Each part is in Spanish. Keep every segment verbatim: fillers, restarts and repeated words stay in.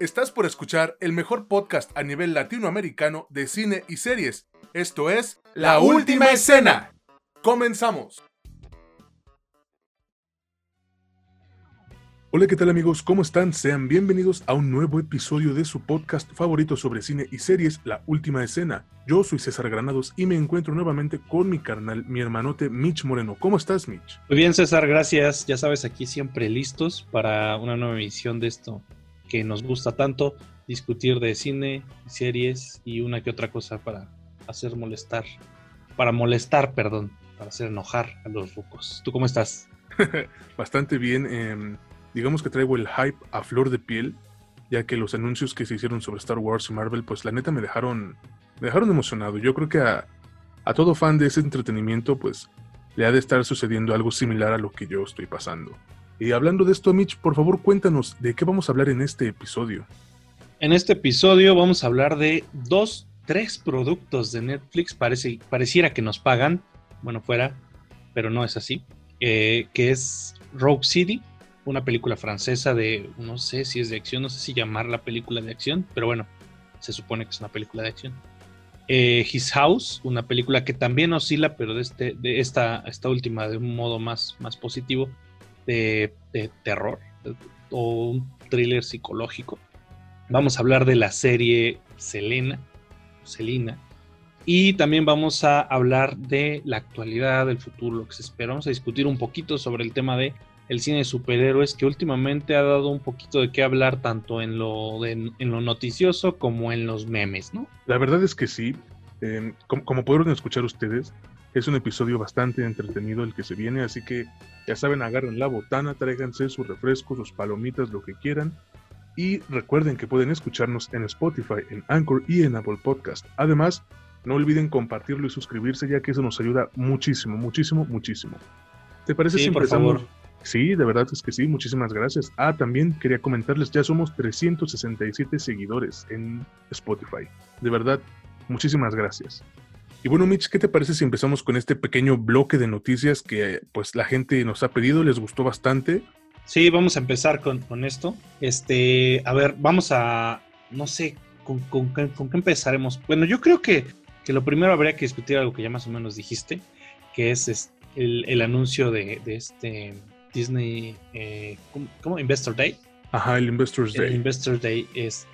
Estás por escuchar el mejor podcast a nivel latinoamericano de cine y series. Esto es La Última Escena. ¡Comenzamos! Hola, ¿qué tal amigos? ¿Cómo están? Sean bienvenidos a un nuevo episodio de su podcast favorito sobre cine y series, La Última Escena. Yo soy César Granados y me encuentro nuevamente con mi carnal, mi hermanote Mitch Moreno. ¿Cómo estás, Mitch? Muy bien, César, gracias. Ya sabes, aquí siempre listos para una nueva edición de esto que nos gusta tanto, discutir de cine, series y una que otra cosa para hacer molestar, para molestar, perdón, para hacer enojar a los rucos. ¿Tú cómo estás? Bastante bien, eh, digamos que traigo el hype a flor de piel, ya que los anuncios que se hicieron sobre Star Wars y Marvel, pues la neta me dejaron, me dejaron emocionado. Yo creo que a, a todo fan de ese entretenimiento, pues le ha de estar sucediendo algo similar a lo que yo estoy pasando. Y hablando de esto, Mitch, por favor, cuéntanos de qué vamos a hablar en este episodio. En este episodio vamos a hablar de dos, tres productos de Netflix. Parece, pareciera que nos pagan, bueno, fuera, pero no es así. Eh, que es Rogue City, una película francesa de, no sé si es de acción, no sé si llamar la película de acción, pero bueno, se supone que es una película de acción. Eh, His House, una película que también oscila, pero de, este, de esta, esta última de un modo más, más positivo. De, de terror de, o un thriller psicológico. Vamos a hablar de la serie Selena, Selena, y también vamos a hablar de la actualidad, del futuro, lo que se espera. Vamos a discutir un poquito sobre el tema de el cine de superhéroes, que últimamente ha dado un poquito de qué hablar tanto en lo, de, en lo noticioso como en los memes, ¿no? La verdad es que sí, eh, como, como pudieron escuchar ustedes, es un episodio bastante entretenido el que se viene, así que ya saben, agarren la botana, tráiganse sus refrescos, sus palomitas, lo que quieran. Y recuerden que pueden escucharnos en Spotify, en Anchor y en Apple Podcast. Además, no olviden compartirlo y suscribirse, ya que eso nos ayuda muchísimo, muchísimo, muchísimo. ¿Te parece sí, si empezamos? Por favor. Sí, de verdad es que sí, muchísimas gracias. Ah, también quería comentarles, ya somos trescientos sesenta y siete seguidores en Spotify. De verdad, muchísimas gracias. Y bueno, Mitch, ¿qué te parece si empezamos con este pequeño bloque de noticias que pues la gente nos ha pedido, les gustó bastante? Sí, vamos a empezar con, con esto. Este, a ver, vamos a, no sé, ¿con, con, con, con qué empezaremos? Bueno, yo creo que, que lo primero habría que discutir algo que ya más o menos dijiste, que es, es el, el anuncio de, de este Disney, eh, ¿cómo, cómo? Investor Day. Ajá, el Investor's Day. El Investor's Day es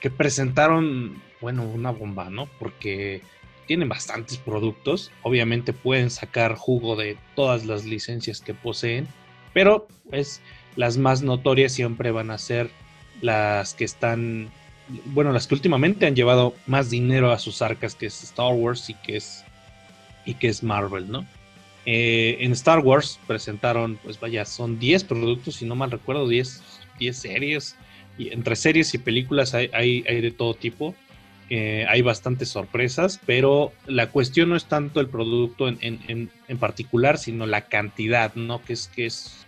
que presentaron, bueno, una bomba, ¿no? Porque tienen bastantes productos, obviamente pueden sacar jugo de todas las licencias que poseen, pero pues las más notorias siempre van a ser las que están, bueno, las que últimamente han llevado más dinero a sus arcas, que es Star Wars y que es, y que es Marvel, ¿no? Eh, en Star Wars presentaron, pues vaya, son diez productos, si no mal recuerdo, diez, diez series, y entre series y películas hay, hay, hay de todo tipo. Eh, hay bastantes sorpresas, pero la cuestión no es tanto el producto en, en, en, en particular, sino la cantidad, ¿no? Que es, que es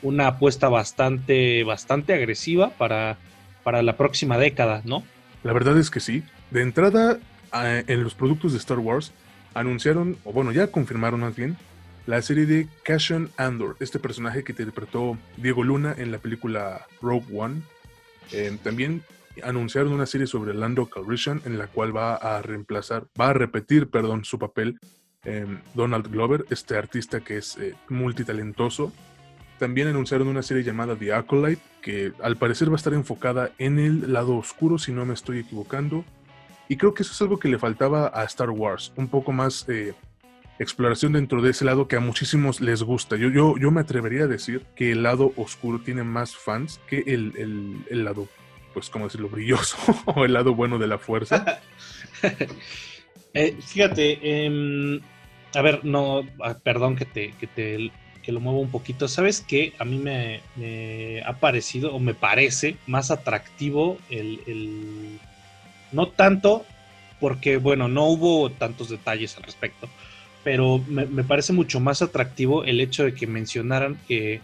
una apuesta bastante, bastante agresiva para, para la próxima década, ¿no? La verdad es que sí. De entrada, eh, en los productos de Star Wars anunciaron, o bueno, ya confirmaron más bien, la serie de Cassian Andor, este personaje que interpretó Diego Luna en la película Rogue One. Eh, también anunciaron una serie sobre Lando Calrissian en la cual va a reemplazar, va a repetir, perdón, su papel eh, Donald Glover, este artista que es eh, multitalentoso. También anunciaron una serie llamada The Acolyte, que al parecer va a estar enfocada en el lado oscuro, si no me estoy equivocando. Y creo que eso es algo que le faltaba a Star Wars, un poco más eh, exploración dentro de ese lado que a muchísimos les gusta. Yo, yo, yo me atrevería a decir que el lado oscuro tiene más fans que el, el, el lado oscuro, pues, ¿cómo decirlo?, brilloso o el lado bueno de la fuerza. eh, fíjate, eh, a ver, no, perdón que te, que te que lo muevo un poquito. ¿Sabes qué? A mí me, me ha parecido o me parece más atractivo el, el... No tanto porque, bueno, no hubo tantos detalles al respecto, pero me, me parece mucho más atractivo el hecho de que mencionaran que,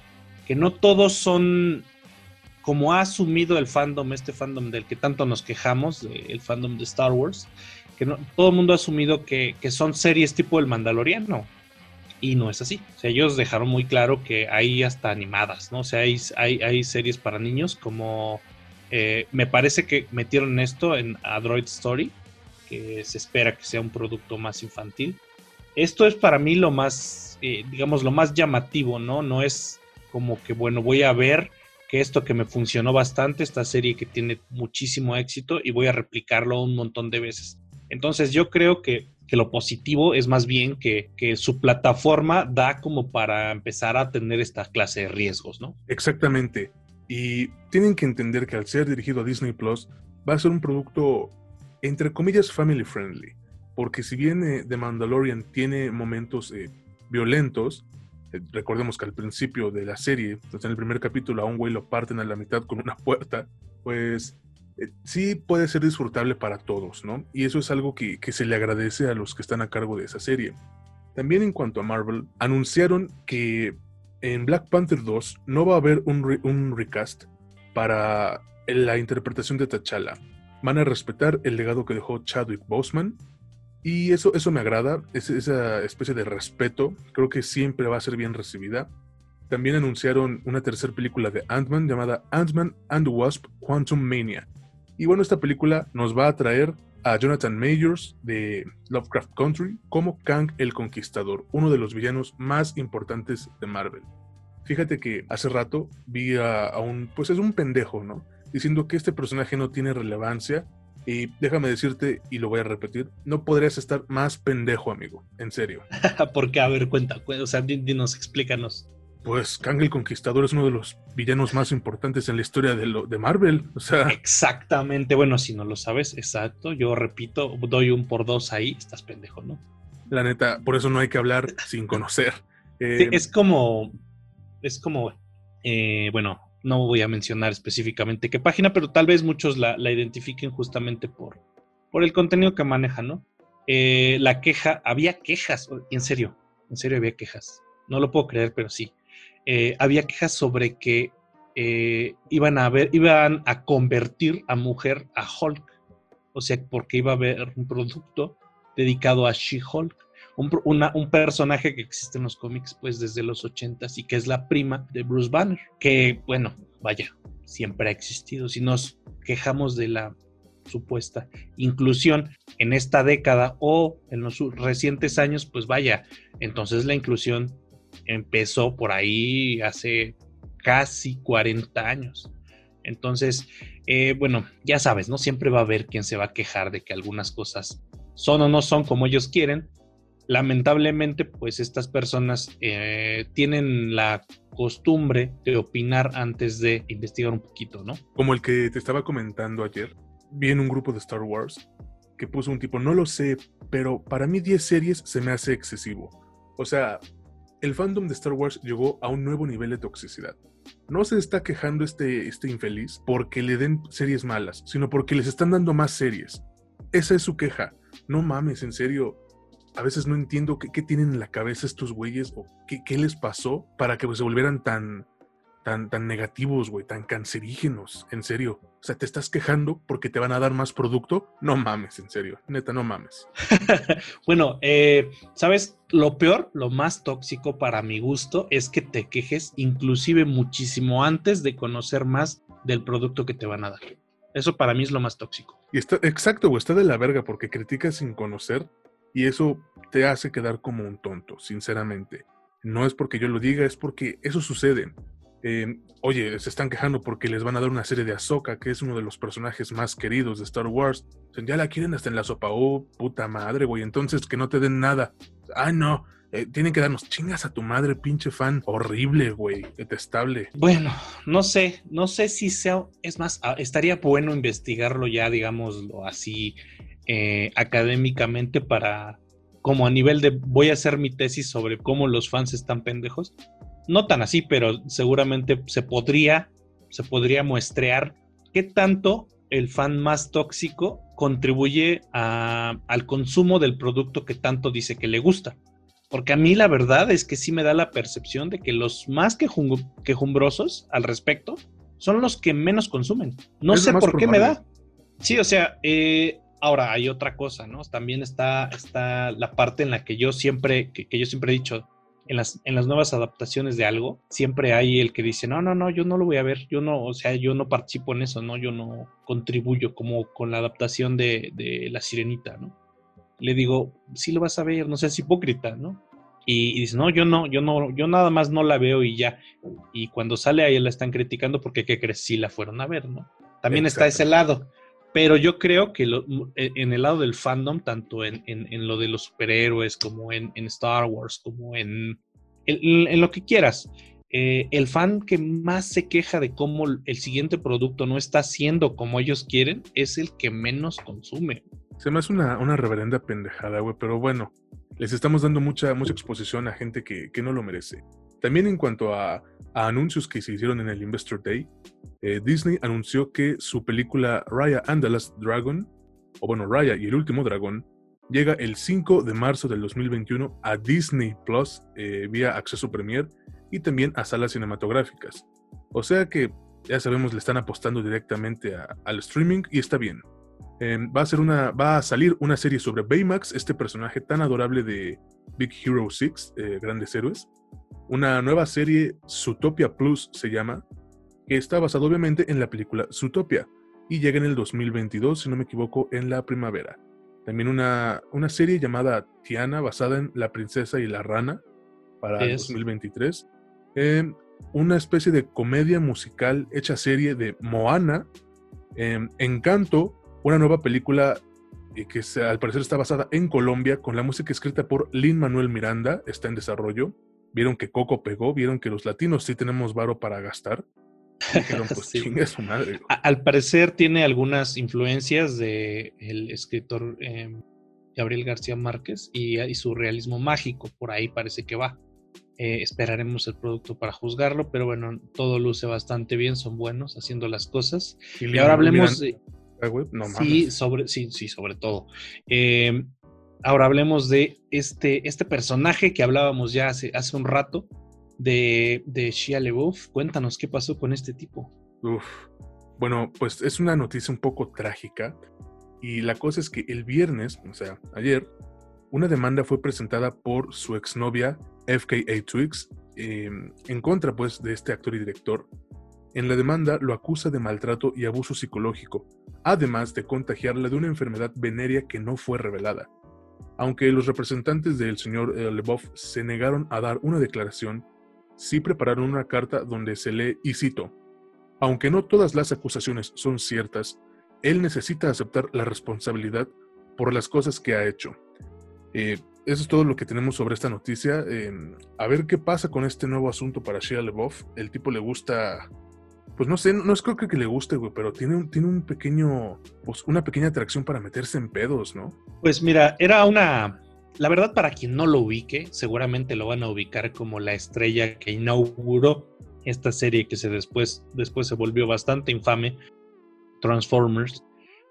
que no todos son... Como ha asumido el fandom, este fandom del que tanto nos quejamos, el fandom de Star Wars, que no, todo el mundo ha asumido que, que son series tipo El Mandaloriano, y no es así. O sea, ellos dejaron muy claro que hay hasta animadas, ¿no? O sea, hay, hay, hay series para niños como Eh, me parece que metieron esto en a Droid Story, que se espera que sea un producto más infantil. Esto es para mí lo más, eh, digamos, lo más llamativo, ¿no? No es como que, bueno, voy a ver que esto que me funcionó bastante, esta serie que tiene muchísimo éxito, y voy a replicarlo un montón de veces. Entonces yo creo que, que lo positivo es más bien que, que su plataforma da como para empezar a tener esta clase de riesgos, ¿no? Exactamente. Y tienen que entender que al ser dirigido a Disney Plus, va a ser un producto, entre comillas, family friendly. Porque si bien eh, The Mandalorian tiene momentos eh, violentos, eh, recordemos que al principio de la serie, entonces en el primer capítulo a un güey lo parten a la mitad con una puerta, pues eh, sí puede ser disfrutable para todos, ¿no? Y eso es algo que, que se le agradece a los que están a cargo de esa serie. También en cuanto a Marvel, anunciaron que en Black Panther dos no va a haber un, re- un recast para la interpretación de T'Challa. Van a respetar el legado que dejó Chadwick Boseman, y eso, eso me agrada, es, esa especie de respeto, creo que siempre va a ser bien recibida. También anunciaron una tercera película de Ant-Man llamada Ant-Man and the Wasp Quantum Mania. Y bueno, esta película nos va a traer a Jonathan Majors de Lovecraft Country como Kang el Conquistador, uno de los villanos más importantes de Marvel. Fíjate que hace rato vi a, a un, pues es un pendejo, ¿no? Diciendo que este personaje no tiene relevancia, y déjame decirte, y lo voy a repetir, no podrías estar más pendejo, amigo, en serio. Porque, a ver, cuenta, o sea, dinos, explícanos. Pues Kang el Conquistador es uno de los villanos más importantes en la historia de, lo, de Marvel, o sea... Exactamente, bueno, si no lo sabes, exacto, yo repito, doy un por dos ahí, estás pendejo, ¿no? La neta, por eso no hay que hablar sin conocer. Eh, sí, es como, es como, eh, bueno, no voy a mencionar específicamente qué página, pero tal vez muchos la, la identifiquen justamente por, por el contenido que maneja, ¿no? Eh, la queja, había quejas, en serio, en serio había quejas, no lo puedo creer, pero sí. Eh, había quejas sobre que eh, iban a ver, iban a convertir a mujer a Hulk, o sea, porque iba a haber un producto dedicado a She-Hulk, un, una, un personaje que existe en los cómics pues desde los ochentas y que es la prima de Bruce Banner, que bueno, vaya, siempre ha existido. Si nos quejamos de la supuesta inclusión en esta década o en los recientes años, pues vaya, entonces la inclusión empezó por ahí hace casi cuarenta años. Entonces, eh, bueno, ya sabes, ¿no? Siempre va a haber quien se va a quejar de que algunas cosas son o no son como ellos quieren. Lamentablemente, pues estas personas eh, tienen la costumbre de opinar antes de investigar un poquito, ¿no? Como el que te estaba comentando ayer, vi en un grupo de Star Wars que puso un tipo, no lo sé, pero para mí diez series se me hace excesivo. O sea... El fandom de Star Wars llegó a un nuevo nivel de toxicidad. No se está quejando este, este infeliz porque le den series malas, sino porque les están dando más series. Esa es su queja. No mames, en serio. A veces no entiendo qué, qué tienen en la cabeza estos güeyes o qué, qué les pasó para que pues, se volvieran tan, tan, tan negativos, güey, tan cancerígenos. En serio. O sea, ¿te estás quejando porque te van a dar más producto? No mames, en serio. Neta, no mames. Bueno, eh, ¿sabes? Lo peor, lo más tóxico para mi gusto es que te quejes inclusive muchísimo antes de conocer más del producto que te van a dar. Eso para mí es lo más tóxico. Y está, exacto, güey. Está de la verga porque criticas sin conocer y eso te hace quedar como un tonto, sinceramente. No es porque yo lo diga, es porque eso sucede. Eh, oye, se están quejando porque les van a dar una serie de Ahsoka, que es uno de los personajes más queridos de Star Wars. O sea, ya la quieren hasta en la sopa. Oh, puta madre, güey. Entonces que no te den nada. Ah, no. Eh, tienen que darnos chingas a tu madre, pinche fan. Horrible, güey. Detestable. Bueno, no sé. No sé si sea... Es más, estaría bueno investigarlo ya, digámoslo así, eh, académicamente para... Como a nivel de... Voy a hacer mi tesis sobre cómo los fans están pendejos. No tan así, pero seguramente se podría, se podría muestrear qué tanto el fan más tóxico contribuye a, al consumo del producto que tanto dice que le gusta. Porque a mí la verdad es que sí me da la percepción de que los más quejum, quejumbrosos al respecto son los que menos consumen. No sé por qué me da. Sí, o sea, eh, ahora hay otra cosa, ¿no? También está, está la parte en la que yo siempre, que, que yo siempre he dicho... en las, en las nuevas adaptaciones de algo, siempre hay el que dice, no, no, no, yo no lo voy a ver, yo no, o sea, yo no participo en eso, no, yo no contribuyo, como con la adaptación de, de La Sirenita, ¿no? Le digo, sí lo vas a ver, no seas hipócrita, ¿no? Y, y dice, no, yo no, yo no, yo nada más no la veo y ya. Y cuando sale ahí la están criticando porque, ¿qué crees? Sí la fueron a ver, ¿no? También Exacto. está ese lado. Pero yo creo que lo, en el lado del fandom, tanto en, en, en lo de los superhéroes, como en, en Star Wars, como en, en, en lo que quieras, eh, el fan que más se queja de cómo el siguiente producto no está siendo como ellos quieren, es el que menos consume. Se me hace una, una reverenda pendejada, güey, pero bueno, les estamos dando mucha, mucha exposición a gente que, que no lo merece. También en cuanto a, a anuncios que se hicieron en el Investor Day, eh, Disney anunció que su película Raya and the Last Dragon, o bueno, Raya y el último dragón, llega el cinco de marzo del dos mil veintiuno a Disney Plus eh, vía acceso Premier y también a salas cinematográficas. O sea que, ya sabemos, le están apostando directamente a, al streaming y está bien. Eh, va, a ser una, va a salir una serie sobre Baymax, este personaje tan adorable de Big Hero seis, eh, Grandes Héroes. Una nueva serie, Zootopia Plus se llama, que está basada obviamente en la película Zootopia y llega en el dos mil veintidós, si no me equivoco, en la primavera. También una, una serie llamada Tiana, basada en La Princesa y la Rana, para el dos mil veintitrés. Eh, una especie de comedia musical hecha serie de Moana. Eh, Encanto, una nueva película que se, al parecer está basada en Colombia, con la música escrita por Lin-Manuel Miranda, está en desarrollo. Vieron que Coco pegó, vieron que los latinos sí tenemos varo para gastar. Dijeron, pues sí. Chinga su madre. A, al parecer tiene algunas influencias de el escritor eh, Gabriel García Márquez y, y su realismo mágico, por ahí parece que va. Eh, esperaremos el producto para juzgarlo, pero bueno, todo luce bastante bien, son buenos haciendo las cosas. Y, y ahora hablemos... Miranda, eh, no, sí, sobre, sí, sí, sobre todo. Eh, Ahora hablemos de este, este personaje que hablábamos ya hace, hace un rato, de, de Shia LaBeouf. Cuéntanos qué pasó con este tipo. Uf. Bueno, pues es una noticia un poco trágica. Y la cosa es que el viernes, o sea, ayer, una demanda fue presentada por su exnovia, F K A Twigs, eh, en contra pues de este actor y director. En la demanda lo acusa de maltrato y abuso psicológico, además de contagiarla de una enfermedad venérea que no fue revelada. Aunque los representantes del señor eh, LaBeouf se negaron a dar una declaración, sí prepararon una carta donde se lee, y cito, aunque no todas las acusaciones son ciertas, él necesita aceptar la responsabilidad por las cosas que ha hecho. Eh, eso es todo lo que tenemos sobre esta noticia. Eh, a ver qué pasa con este nuevo asunto para Shia LaBeouf. El tipo le gusta... Pues no sé, no es creo que le guste, güey, pero tiene un, tiene un pequeño, pues una pequeña atracción para meterse en pedos, ¿no? Pues mira, era una... La verdad, para quien no lo ubique, seguramente lo van a ubicar como la estrella que inauguró esta serie que se después, después se volvió bastante infame, Transformers,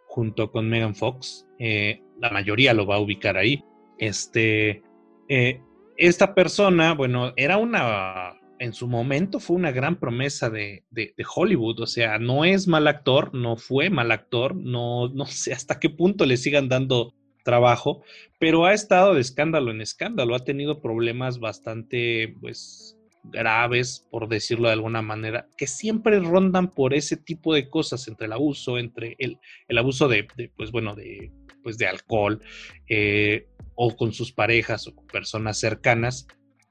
junto con Megan Fox. Eh, la mayoría lo va a ubicar ahí. Este, eh, esta persona, bueno, era una... En su momento fue una gran promesa de, de, de Hollywood, o sea, no es mal actor, no fue mal actor, no, no sé hasta qué punto le sigan dando trabajo, pero ha estado de escándalo en escándalo, ha tenido problemas bastante, pues, graves, por decirlo de alguna manera, que siempre rondan por ese tipo de cosas, entre el abuso, entre el, el abuso de, de, pues, bueno, de, pues, de alcohol, eh, o con sus parejas o con personas cercanas.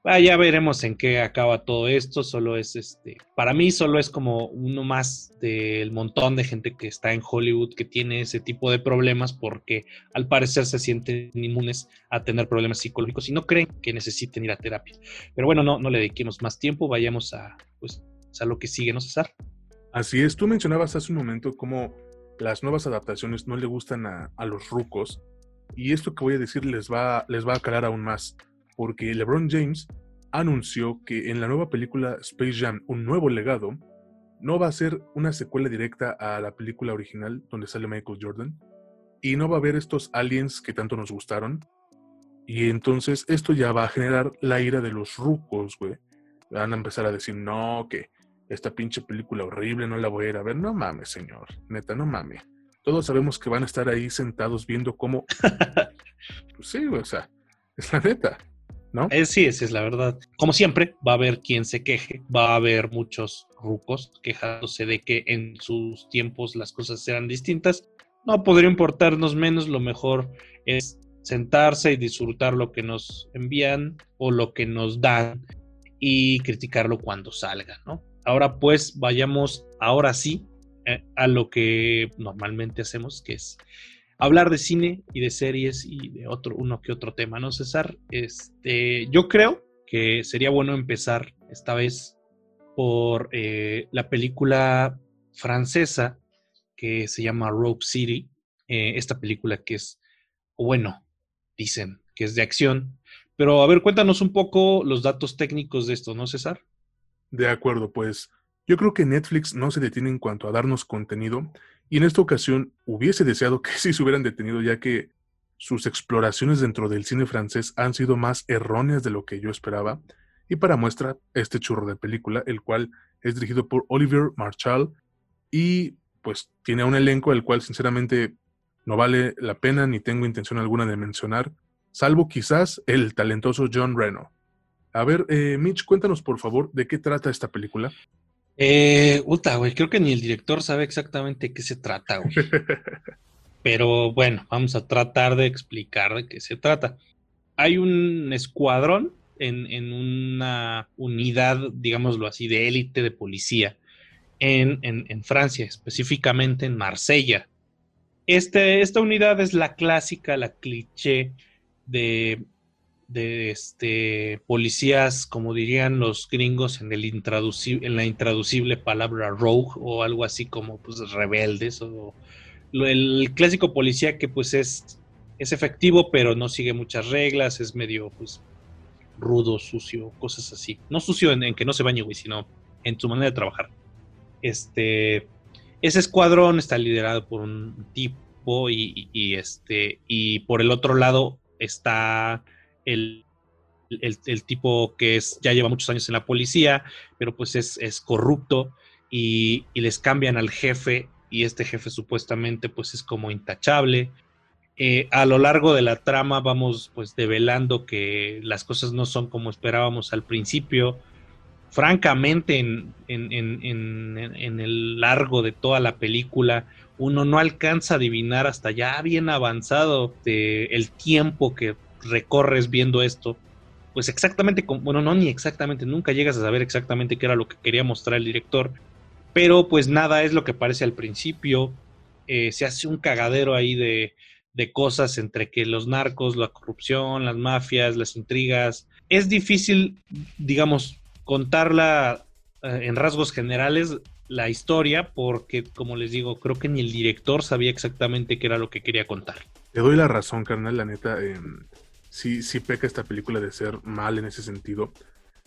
Ah, ya veremos en qué acaba todo esto. Solo es este. Para mí, solo es como uno más del montón de gente que está en Hollywood que tiene ese tipo de problemas porque al parecer se sienten inmunes a tener problemas psicológicos y no creen que necesiten ir a terapia. Pero bueno, no, no le dediquemos más tiempo. Vayamos a, pues, a lo que sigue, ¿no, César? Así es. Tú mencionabas hace un momento cómo las nuevas adaptaciones no le gustan a, a los rucos y esto que voy a decir les va, les va a calar aún más. Porque LeBron James anunció que en la nueva película Space Jam, Un Nuevo Legado, no va a ser una secuela directa a la película original donde sale Michael Jordan, y no va a haber estos aliens que tanto nos gustaron, y entonces esto ya va a generar la ira de los rucos, güey. Van a empezar a decir, no, que esta pinche película horrible no la voy a ir a ver. No mames, señor, neta, no mames. Todos sabemos que van a estar ahí sentados viendo cómo... Pues sí, güey, o sea, es la neta. ¿no? Eh, sí, esa es la verdad. Como siempre, va a haber quien se queje, va a haber muchos rucos quejándose de que en sus tiempos las cosas eran distintas. No podría importarnos menos, lo mejor es sentarse y disfrutar lo que nos envían o lo que nos dan y criticarlo cuando salga, ¿no? Ahora pues vayamos, ahora sí, eh, a lo que normalmente hacemos, que es hablar de cine y de series y de otro, uno que otro tema, ¿no, César? Este, yo creo que sería bueno empezar esta vez por eh, la película francesa que se llama Rogue City. Eh, esta película que es, bueno, dicen que es de acción. Pero a ver, cuéntanos un poco los datos técnicos de esto, ¿no, César? De acuerdo, pues yo creo que Netflix no se detiene en cuanto a darnos contenido. Y en esta ocasión hubiese deseado que sí se hubieran detenido, ya que sus exploraciones dentro del cine francés han sido más erróneas de lo que yo esperaba. Y para muestra, este churro de película, el cual es dirigido por Olivier Marchal y pues tiene un elenco el cual sinceramente no vale la pena ni tengo intención alguna de mencionar, salvo quizás el talentoso Jean Reno. A ver, eh, Mitch, cuéntanos por favor de qué trata esta película. Eh, puta, güey, creo que ni el director sabe exactamente de qué se trata, güey. Pero bueno, vamos a tratar de explicar de qué se trata. Hay un escuadrón en, en una unidad, digámoslo así, de élite de policía en, en, en Francia, específicamente en Marsella. Este, esta unidad es la clásica, la cliché de, de este, policías, como dirían los gringos en, el intraducible, en la intraducible palabra rogue, o algo así como pues, rebeldes, o lo, el clásico policía que pues es, es efectivo, pero no sigue muchas reglas, es medio pues rudo, sucio, cosas así. No sucio en, en que no se bañe, güey, sino en su manera de trabajar. Este, ese escuadrón está liderado por un tipo y, y, este, y por el otro lado está... El, el, el tipo que es, ya lleva muchos años en la policía, pero pues es, es corrupto y, y les cambian al jefe y este jefe supuestamente pues es como intachable. Eh, a lo largo de la trama vamos pues develando que las cosas no son como esperábamos al principio. Francamente en, en, en, en, en el largo de toda la película uno no alcanza a adivinar hasta ya bien avanzado de el tiempo que recorres viendo esto, pues exactamente, bueno, no ni exactamente, nunca llegas a saber exactamente qué era lo que quería mostrar el director, pero pues nada es lo que parece al principio. Eh, se hace un cagadero ahí de, de cosas entre que los narcos, la corrupción, las mafias, las intrigas. Es difícil, digamos, contarla eh, en rasgos generales la historia, porque como les digo, creo que ni el director sabía exactamente qué era lo que quería contar. Te doy la razón, carnal, la neta, eh... Sí, sí peca esta película de ser mal en ese sentido,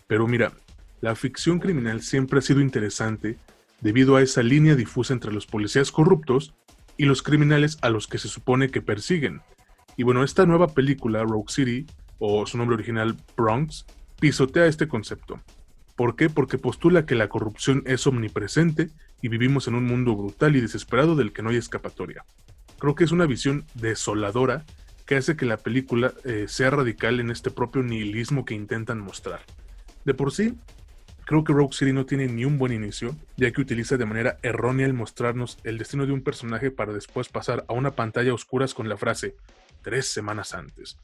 pero mira, la ficción criminal siempre ha sido interesante debido a esa línea difusa entre los policías corruptos y los criminales a los que se supone que persiguen. Y bueno, esta nueva película, Rogue City, o su nombre original, Bronx, pisotea este concepto. ¿Por qué? Porque postula que la corrupción es omnipresente y vivimos en un mundo brutal y desesperado del que no hay escapatoria. Creo que es una visión desoladora que hace que la película eh, sea radical en este propio nihilismo que intentan mostrar. De por sí, creo que Rogue City no tiene ni un buen inicio, ya que utiliza de manera errónea el mostrarnos el destino de un personaje para después pasar a una pantalla a oscuras con la frase tres semanas antes.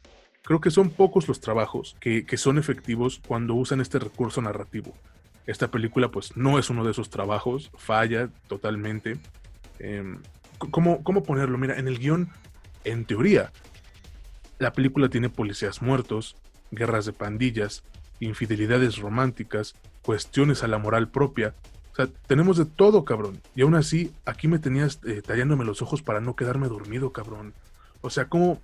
Creo que son pocos los trabajos que, que son efectivos cuando usan este recurso narrativo. Esta película pues no es uno de esos trabajos, falla totalmente. Eh, ¿cómo, ¿Cómo ponerlo? Mira, en el guión, en teoría, la película tiene policías muertos, guerras de pandillas, infidelidades románticas, cuestiones a la moral propia. O sea, tenemos de todo, cabrón. Y aún así, aquí me tenías eh, tallándome los ojos para no quedarme dormido, cabrón. O sea, ¿cómo,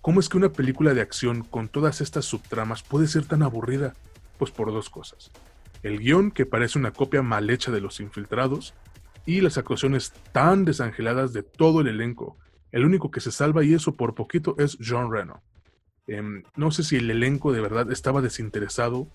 ¿cómo es que una película de acción con todas estas subtramas puede ser tan aburrida? Pues por dos cosas. El guión, que parece una copia mal hecha de Los Infiltrados, y las actuaciones tan desangeladas de todo el elenco. El único que se salva, y eso por poquito, es Jean Reno. Eh, no sé si el elenco de verdad estaba desinteresado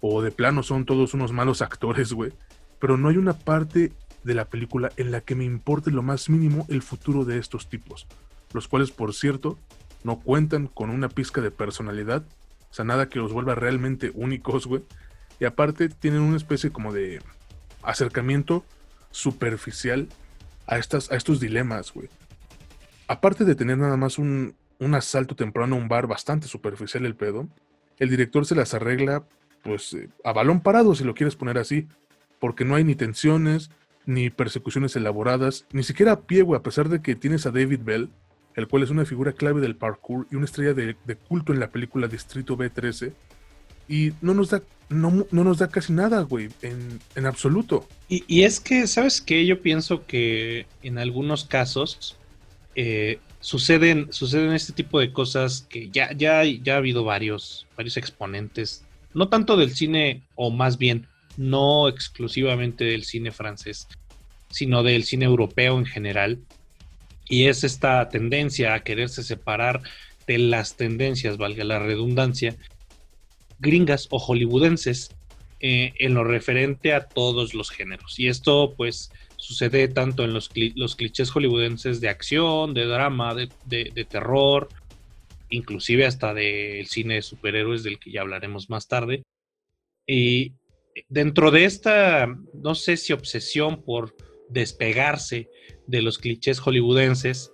o de plano son todos unos malos actores, güey. Pero no hay una parte de la película en la que me importe lo más mínimo el futuro de estos tipos, los cuales, por cierto, no cuentan con una pizca de personalidad O sea, nada que los vuelva realmente únicos, güey. Y aparte tienen una especie como de acercamiento superficial a, estas, a estos dilemas, güey. Aparte de tener nada más un, un asalto temprano a un bar bastante superficial el pedo, el director se las arregla, pues, a balón parado, si lo quieres poner así, porque no hay ni tensiones, ni persecuciones elaboradas, ni siquiera a pie, güey, a pesar de que tienes a David Bell, el cual es una figura clave del parkour y una estrella de, de culto en la película Distrito B trece, y no nos da, no, no nos da casi nada, güey, en, en absoluto. Y, y es que, ¿sabes qué? Yo pienso que en algunos casos eh, suceden, suceden este tipo de cosas que ya, ya, ya ha habido varios, varios exponentes, no tanto del cine, o más bien, no exclusivamente del cine francés, sino del cine europeo en general, y es esta tendencia a quererse separar de las tendencias, valga la redundancia, gringas o hollywoodenses, eh, en lo referente a todos los géneros. Y esto, pues, sucede tanto en los, cli- los clichés hollywoodenses de acción, de drama, de, de, de terror, inclusive hasta del cine de superhéroes, del que ya hablaremos más tarde. Y dentro de esta, no sé si obsesión por despegarse de los clichés hollywoodenses,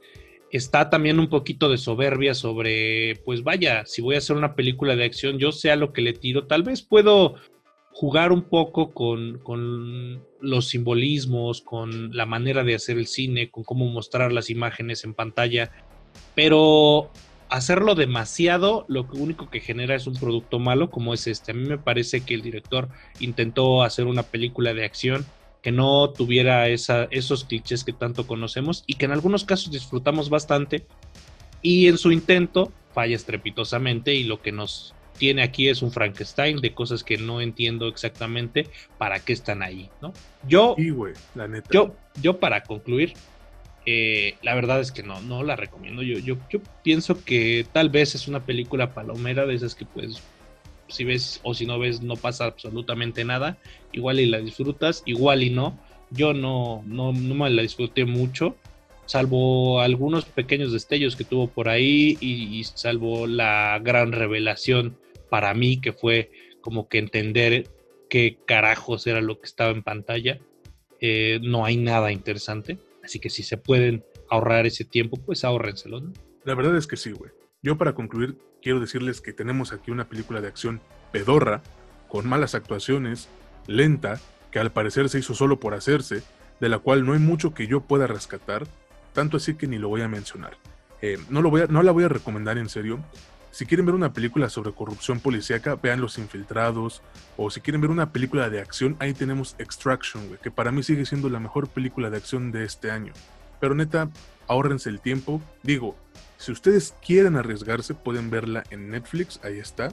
está también un poquito de soberbia sobre, pues vaya, si voy a hacer una película de acción, yo sé a lo que le tiro, tal vez puedo jugar un poco con, con los simbolismos, con la manera de hacer el cine, con cómo mostrar las imágenes en pantalla, pero hacerlo demasiado, lo único que genera es un producto malo como es este. A mí me parece que el director intentó hacer una película de acción que no tuviera esa, esos clichés que tanto conocemos y que en algunos casos disfrutamos bastante, y en su intento falla estrepitosamente, y lo que nos tiene aquí es un Frankenstein de cosas que no entiendo exactamente para qué están ahí, ¿no? Yo, sí, güey, la neta. yo, yo para concluir, eh, la verdad es que no, no la recomiendo. Yo, yo, yo pienso que tal vez es una película palomera de esas que, pues, si ves o si no ves, no pasa absolutamente nada. Igual y la disfrutas, igual y no. Yo no, no, no me la disfruté mucho, salvo algunos pequeños destellos que tuvo por ahí, y, y salvo la gran revelación para mí, que fue como que entender qué carajos era lo que estaba en pantalla. Eh, no hay nada interesante, así que si se pueden ahorrar ese tiempo, pues ahórrenselo, ¿no? La verdad es que sí, güey. Yo, para concluir, quiero decirles que tenemos aquí una película de acción pedorra, con malas actuaciones, lenta, que al parecer se hizo solo por hacerse, de la cual no hay mucho que yo pueda rescatar, tanto así que ni lo voy a mencionar. Eh, no, lo voy a, no la voy a recomendar, en serio. Si quieren ver una película sobre corrupción policíaca, vean Los Infiltrados, o si quieren ver una película de acción, ahí tenemos Extraction, güey, que para mí sigue siendo la mejor película de acción de este año. Pero neta, ahórrense el tiempo. Digo, si ustedes quieren arriesgarse, pueden verla en Netflix, ahí está,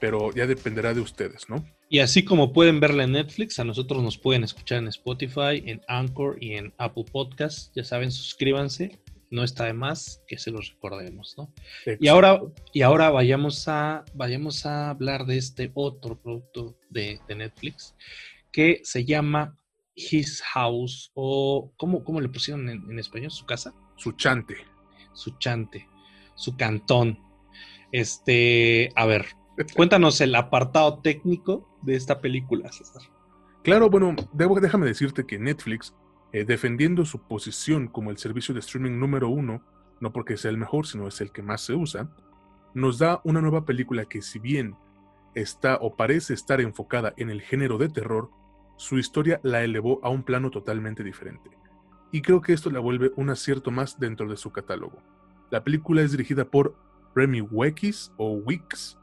pero ya dependerá de ustedes, ¿no? Y así como pueden verla en Netflix, a nosotros nos pueden escuchar en Spotify, en Anchor y en Apple Podcasts. Ya saben, suscríbanse, no está de más que se los recordemos, ¿no? Y ahora, y ahora vayamos a, vayamos a hablar de este otro producto de, de Netflix, que se llama His House, o ¿cómo, cómo le pusieron en, en español? ¿Su casa? Su chante. Su chante, su cantón. Este, a ver, cuéntanos el apartado técnico de esta película, César. Claro, bueno, debo, déjame decirte que Netflix, eh, defendiendo su posición como el servicio de streaming número uno, no porque sea el mejor, sino es el que más se usa, nos da una nueva película que, si bien está o parece estar enfocada en el género de terror, su historia la elevó a un plano totalmente diferente. Y creo que esto la vuelve un acierto más dentro de su catálogo. La película es dirigida por Remy Wickes, o Wicks,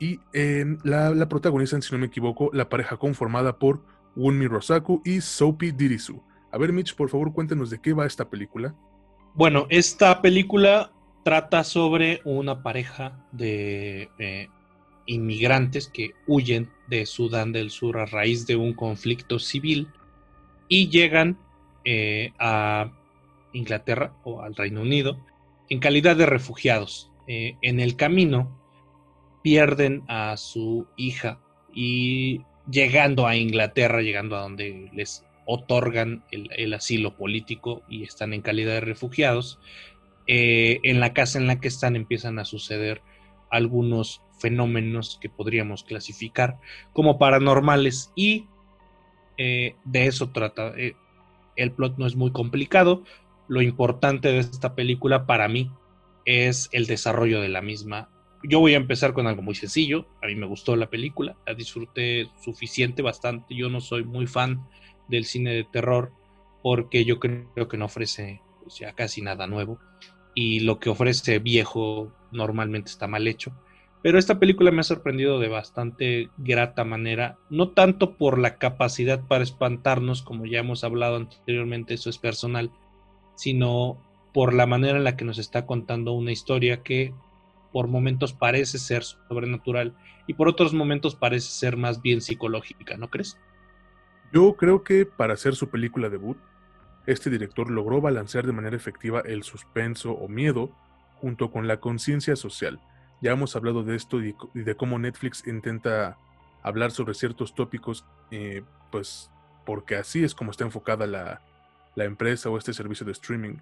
y eh, la, la protagonizan, si no me equivoco, la pareja conformada por Wunmi Rosaku y Sophie Dirisu. A ver, Mitch, por favor, cuéntanos de qué va esta película. Bueno, esta película trata sobre una pareja de eh, inmigrantes que huyen de Sudán del Sur a raíz de un conflicto civil y llegan Eh, a Inglaterra o al Reino Unido en calidad de refugiados. Eh, en el camino pierden a su hija y llegando a Inglaterra, llegando a donde les otorgan el, el asilo político y están en calidad de refugiados, eh, en la casa en la que están empiezan a suceder algunos fenómenos que podríamos clasificar como paranormales, y eh, de eso trata. Eh, el plot no es muy complicado. Lo importante de esta película para mí es el desarrollo de la misma. Yo voy a empezar con algo muy sencillo. A mí me gustó la película, la disfruté suficiente, bastante. Yo no soy muy fan del cine de terror porque yo creo que no ofrece, o sea, casi nada nuevo, y lo que ofrece viejo normalmente está mal hecho. Pero esta película me ha sorprendido de bastante grata manera, no tanto por la capacidad para espantarnos, como ya hemos hablado anteriormente, eso es personal, sino por la manera en la que nos está contando una historia que por momentos parece ser sobrenatural y por otros momentos parece ser más bien psicológica, ¿no crees? Yo creo que para hacer su película debut, este director logró balancear de manera efectiva el suspenso o miedo junto con la conciencia social. Ya hemos hablado de esto y de cómo Netflix intenta hablar sobre ciertos tópicos, eh, pues porque así es como está enfocada la, la empresa o este servicio de streaming.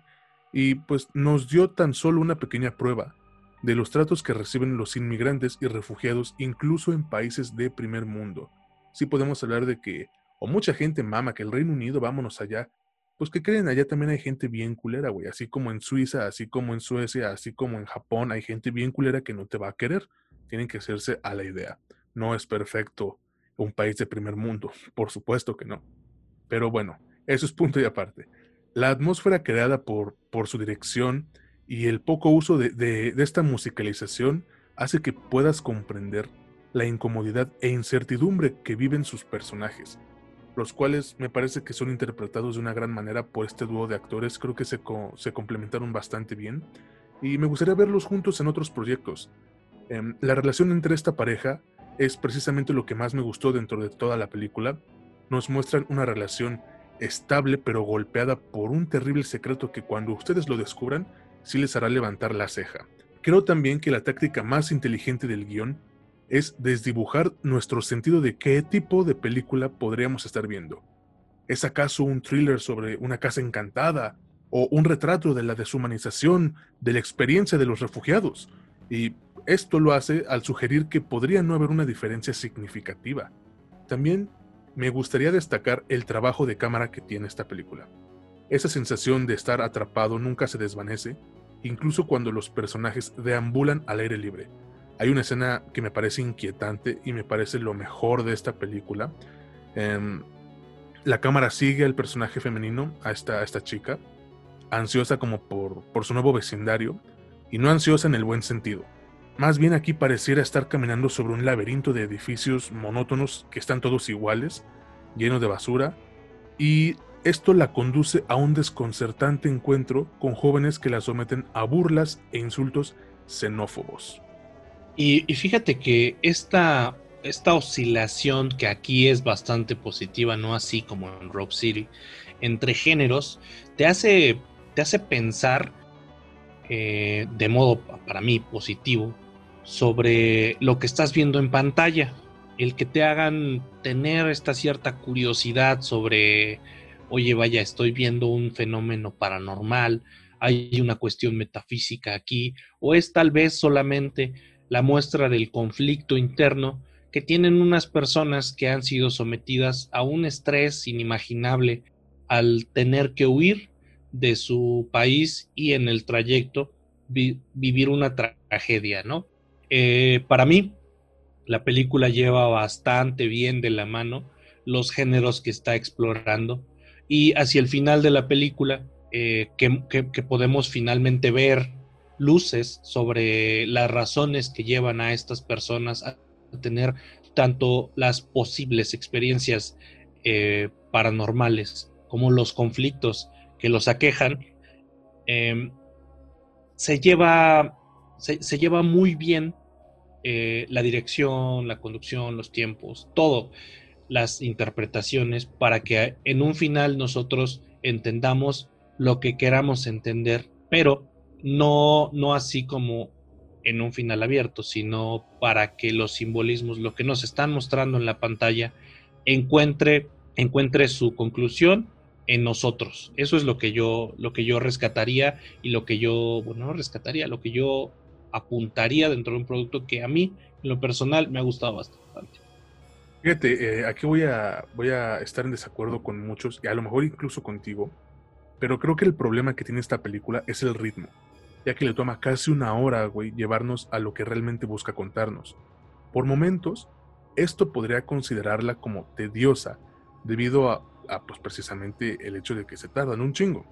Y pues nos dio tan solo una pequeña prueba de los tratos que reciben los inmigrantes y refugiados, incluso en países de primer mundo. Sí podemos hablar de que, o mucha gente mama que el Reino Unido, vámonos allá, pues que creen, allá también hay gente bien culera, güey. Así como en Suiza, así como en Suecia, así como en Japón, hay gente bien culera que no te va a querer. Tienen que hacerse a la idea. No es perfecto un país de primer mundo, por supuesto que no. Pero bueno, eso es punto y aparte. La atmósfera creada por, por su dirección y el poco uso de, de, de esta musicalización hace que puedas comprender la incomodidad e incertidumbre que viven sus personajes, los cuales me parece que son interpretados de una gran manera por este dúo de actores. Creo que se, co- se complementaron bastante bien, y me gustaría verlos juntos en otros proyectos. Eh, la relación entre esta pareja es precisamente lo que más me gustó dentro de toda la película. Nos muestran una relación estable pero golpeada por un terrible secreto que cuando ustedes lo descubran, sí les hará levantar la ceja. Creo también que la táctica más inteligente del guión es desdibujar nuestro sentido de qué tipo de película podríamos estar viendo. ¿Es acaso un thriller sobre una casa encantada? ¿O un retrato de la deshumanización, de la experiencia de los refugiados? Y esto lo hace al sugerir que podría no haber una diferencia significativa. También me gustaría destacar el trabajo de cámara que tiene esta película. Esa sensación de estar atrapado nunca se desvanece, incluso cuando los personajes deambulan al aire libre. Hay una escena que me parece inquietante y me parece lo mejor de esta película. Eh, la cámara sigue al personaje femenino, a esta, a esta chica, ansiosa como por, por su nuevo vecindario, y no ansiosa en el buen sentido. Más bien aquí pareciera estar caminando sobre un laberinto de edificios monótonos que están todos iguales, llenos de basura, y esto la conduce a un desconcertante encuentro con jóvenes que la someten a burlas e insultos xenófobos. Y, y fíjate que esta, esta oscilación, que aquí es bastante positiva, no así como en Rogue City, entre géneros, te hace, te hace pensar eh, de modo, para mí, positivo, sobre lo que estás viendo en pantalla. El que te hagan tener esta cierta curiosidad sobre, oye, vaya, estoy viendo un fenómeno paranormal, hay una cuestión metafísica aquí, o es tal vez solamente la muestra del conflicto interno que tienen unas personas que han sido sometidas a un estrés inimaginable al tener que huir de su país y en el trayecto vi- vivir una tra- tragedia, ¿no? Eh, para mí, la película lleva bastante bien de la mano los géneros que está explorando, y hacia el final de la película eh, que, que, que podemos finalmente ver luces sobre las razones que llevan a estas personas a tener tanto las posibles experiencias eh, paranormales como los conflictos que los aquejan. eh, se lleva se, se lleva muy bien eh, la dirección, la conducción, los tiempos, todo, las interpretaciones, para que en un final nosotros entendamos lo que queramos entender, pero No, no así como en un final abierto, sino para que los simbolismos, lo que nos están mostrando en la pantalla, encuentre, encuentre su conclusión en nosotros. Eso es lo que yo, lo que yo rescataría y lo que yo, bueno, rescataría, lo que yo apuntaría dentro de un producto que a mí, en lo personal, me ha gustado bastante. Fíjate, eh, aquí voy a, voy a estar en desacuerdo con muchos, y a lo mejor incluso contigo, pero creo que el problema que tiene esta película es el ritmo, ya que le toma casi una hora, güey, llevarnos a lo que realmente busca contarnos. Por momentos, esto podría considerarla como tediosa, debido a, a pues precisamente el hecho de que se tardan un chingo.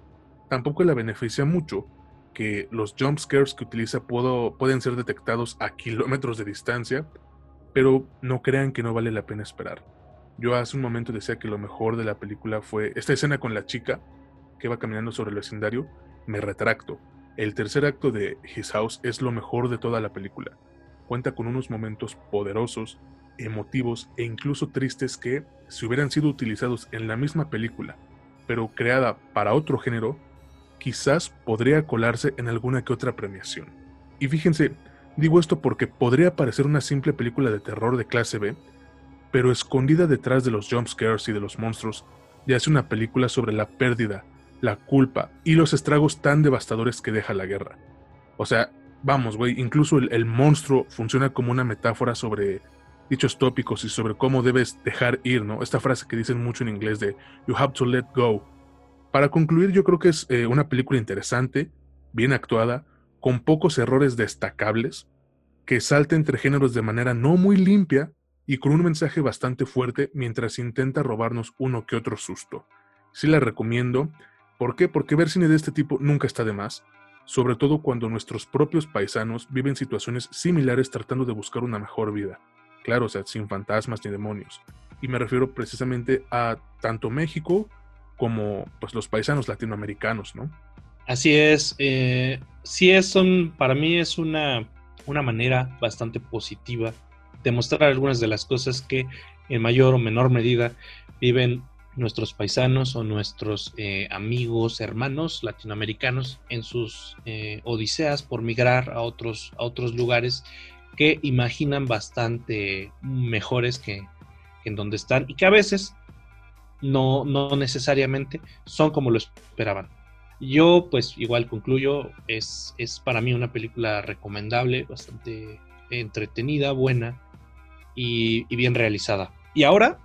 Tampoco la beneficia mucho que los jump scares que utiliza puedo, pueden ser detectados a kilómetros de distancia, pero no crean que no vale la pena esperar. Yo hace un momento decía que lo mejor de la película fue esta escena con la chica que va caminando sobre el vecindario. Me retracto. El tercer acto de His House es lo mejor de toda la película. Cuenta con unos momentos poderosos, emotivos e incluso tristes que, si hubieran sido utilizados en la misma película, pero creada para otro género, quizás podría colarse en alguna que otra premiación. Y fíjense, digo esto porque podría parecer una simple película de terror de clase B, pero escondida detrás de los jumpscares y de los monstruos, yace una película sobre la pérdida, la culpa y los estragos tan devastadores que deja la guerra. O sea, vamos, güey, incluso el, el monstruo funciona como una metáfora sobre dichos tópicos y sobre cómo debes dejar ir, ¿no? Esta frase que dicen mucho en inglés de "you have to let go". Para concluir, yo creo que es eh, una película interesante, bien actuada, con pocos errores destacables, que salta entre géneros de manera no muy limpia y con un mensaje bastante fuerte mientras intenta robarnos uno que otro susto. Sí la recomiendo. ¿Por qué? Porque ver cine de este tipo nunca está de más, sobre todo cuando nuestros propios paisanos viven situaciones similares tratando de buscar una mejor vida. Claro, o sea, sin fantasmas ni demonios. Y me refiero precisamente a tanto México como pues, los paisanos latinoamericanos, ¿no? Así es. Eh, sí es, son, para mí es una, una manera bastante positiva de mostrar algunas de las cosas que en mayor o menor medida viven nuestros paisanos o nuestros eh, amigos, hermanos latinoamericanos en sus eh, odiseas por migrar a otros, a otros lugares que imaginan bastante mejores que, que en donde están y que a veces no, no necesariamente son como lo esperaban. Yo pues igual concluyo, es, es para mí una película recomendable, bastante entretenida, buena y, y bien realizada. Y ahora...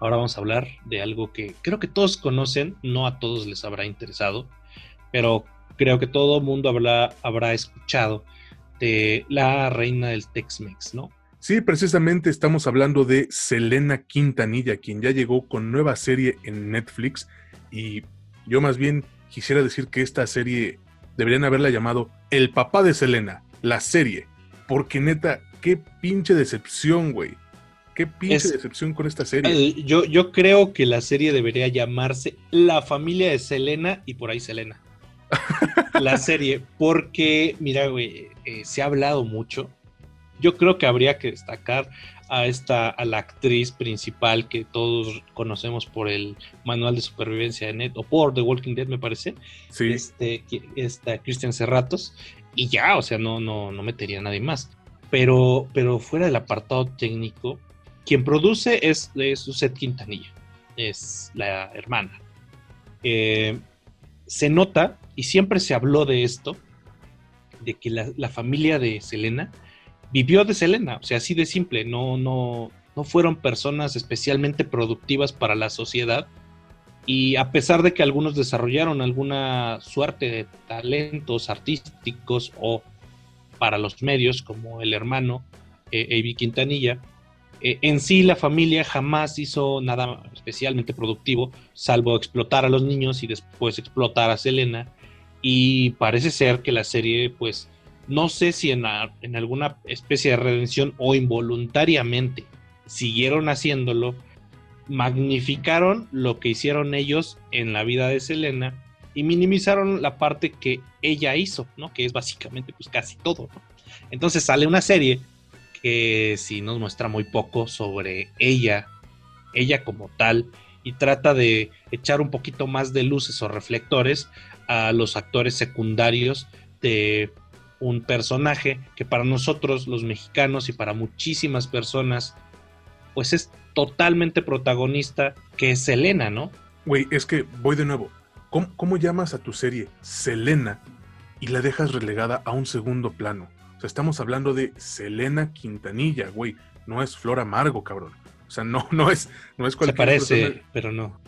Ahora vamos a hablar de algo que creo que todos conocen, no a todos les habrá interesado, pero creo que todo mundo habrá, habrá escuchado de la reina del Tex-Mex, ¿no? Sí, precisamente estamos hablando de Selena Quintanilla, quien ya llegó con nueva serie en Netflix, y yo más bien quisiera decir que esta serie deberían haberla llamado El Papá de Selena, la serie, porque neta, qué pinche decepción, güey. Qué pinche es, decepción con esta serie. El, yo, yo creo que la serie debería llamarse La Familia de Selena y por ahí Selena. La serie, porque, mira, güey, eh, se ha hablado mucho. Yo creo que habría que destacar a esta, a la actriz principal que todos conocemos por el Manual de Supervivencia de Ned, o por The Walking Dead, me parece. Sí. Este, esta Cristian Serratos. Y ya, o sea, no, no, no metería a nadie más. Pero, pero fuera del apartado técnico, quien produce es, es Suzette Quintanilla, es la hermana. Eh, se nota, y siempre se habló de esto, de que la, la familia de Selena vivió de Selena, o sea, así de simple, no, no, no fueron personas especialmente productivas para la sociedad, y a pesar de que algunos desarrollaron alguna suerte de talentos artísticos o para los medios, como el hermano eh, A B Quintanilla, Eh, en sí, la familia jamás hizo nada especialmente productivo, salvo explotar a los niños y después explotar a Selena. Y parece ser que la serie, pues, no sé si en, a, en alguna especie de redención o involuntariamente siguieron haciéndolo, magnificaron lo que hicieron ellos en la vida de Selena y minimizaron la parte que ella hizo, ¿no? Que es básicamente, pues, casi todo, ¿no? Entonces sale una serie que sí nos muestra muy poco sobre ella, ella como tal, y trata de echar un poquito más de luces o reflectores a los actores secundarios de un personaje que para nosotros, los mexicanos, y para muchísimas personas, pues es totalmente protagonista, que es Selena, ¿no? Güey, es que voy de nuevo. ¿Cómo, cómo llamas a tu serie Selena y la dejas relegada a un segundo plano? O sea, estamos hablando de Selena Quintanilla, güey. No es Flor Amargo, cabrón. O sea, no, no es, no es cualquier persona. Se parece, pero no.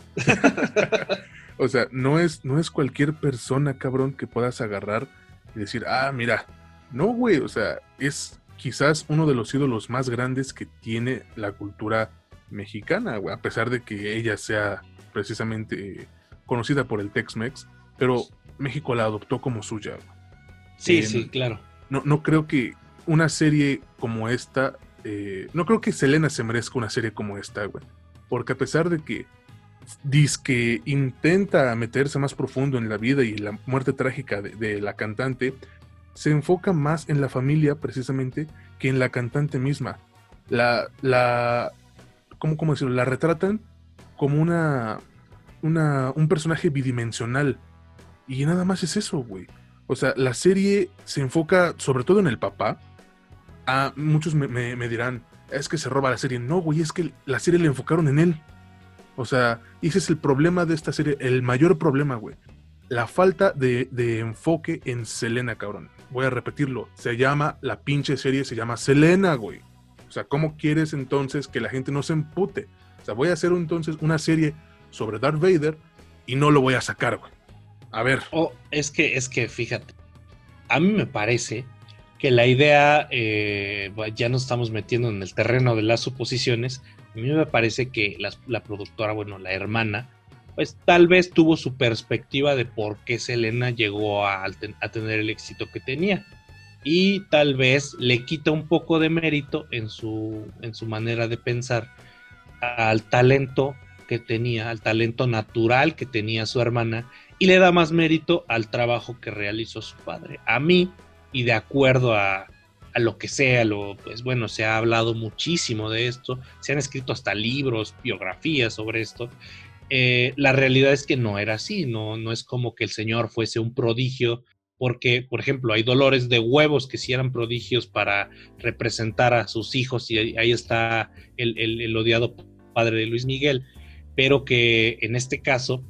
O sea, no es, no es cualquier persona, cabrón, que puedas agarrar y decir, ah, mira. No, güey, o sea, es quizás uno de los ídolos más grandes que tiene la cultura mexicana, güey. A pesar de que ella sea precisamente conocida por el Tex-Mex, pero México la adoptó como suya, güey. Sí, eh, sí, claro. No, no creo que una serie como esta... Eh, no creo que Selena se merezca una serie como esta, güey. Porque a pesar de que dizque intenta meterse más profundo en la vida y la muerte trágica de, de la cantante, se enfoca más en la familia, precisamente, que en la cantante misma. La... la ¿cómo, cómo decirlo? La retratan como una, una... un personaje bidimensional. Y nada más es eso, güey. O sea, la serie se enfoca sobre todo en el papá. Ah, muchos me, me, me dirán, es que se roba la serie. No, güey, es que la serie le enfocaron en él. O sea, ese es el problema de esta serie, el mayor problema, güey. La falta de, de enfoque en Selena, cabrón. Voy a repetirlo. Se llama, la pinche serie se llama Selena, güey. O sea, ¿cómo quieres entonces que la gente no se empute? O sea, voy a hacer entonces una serie sobre Darth Vader y no lo voy a sacar, güey. A ver. Oh, es que, es que, fíjate, a mí me parece que la idea, eh, ya nos estamos metiendo en el terreno de las suposiciones, a mí me parece que la, la productora, bueno, la hermana, pues tal vez tuvo su perspectiva de por qué Selena llegó a, a tener el éxito que tenía, y tal vez le quita un poco de mérito en su, en su manera de pensar al talento que tenía, al talento natural que tenía su hermana, y le da más mérito al trabajo que realizó su padre. A mí, y de acuerdo a, a lo que sea, lo, pues bueno, se ha hablado muchísimo de esto, se han escrito hasta libros, biografías sobre esto, eh, la realidad es que no era así, no, no es como que el señor fuese un prodigio, porque, por ejemplo, hay dolores de huevos que sí eran prodigios para representar a sus hijos, y ahí, ahí está el, el, el odiado padre de Luis Miguel, pero que en este caso,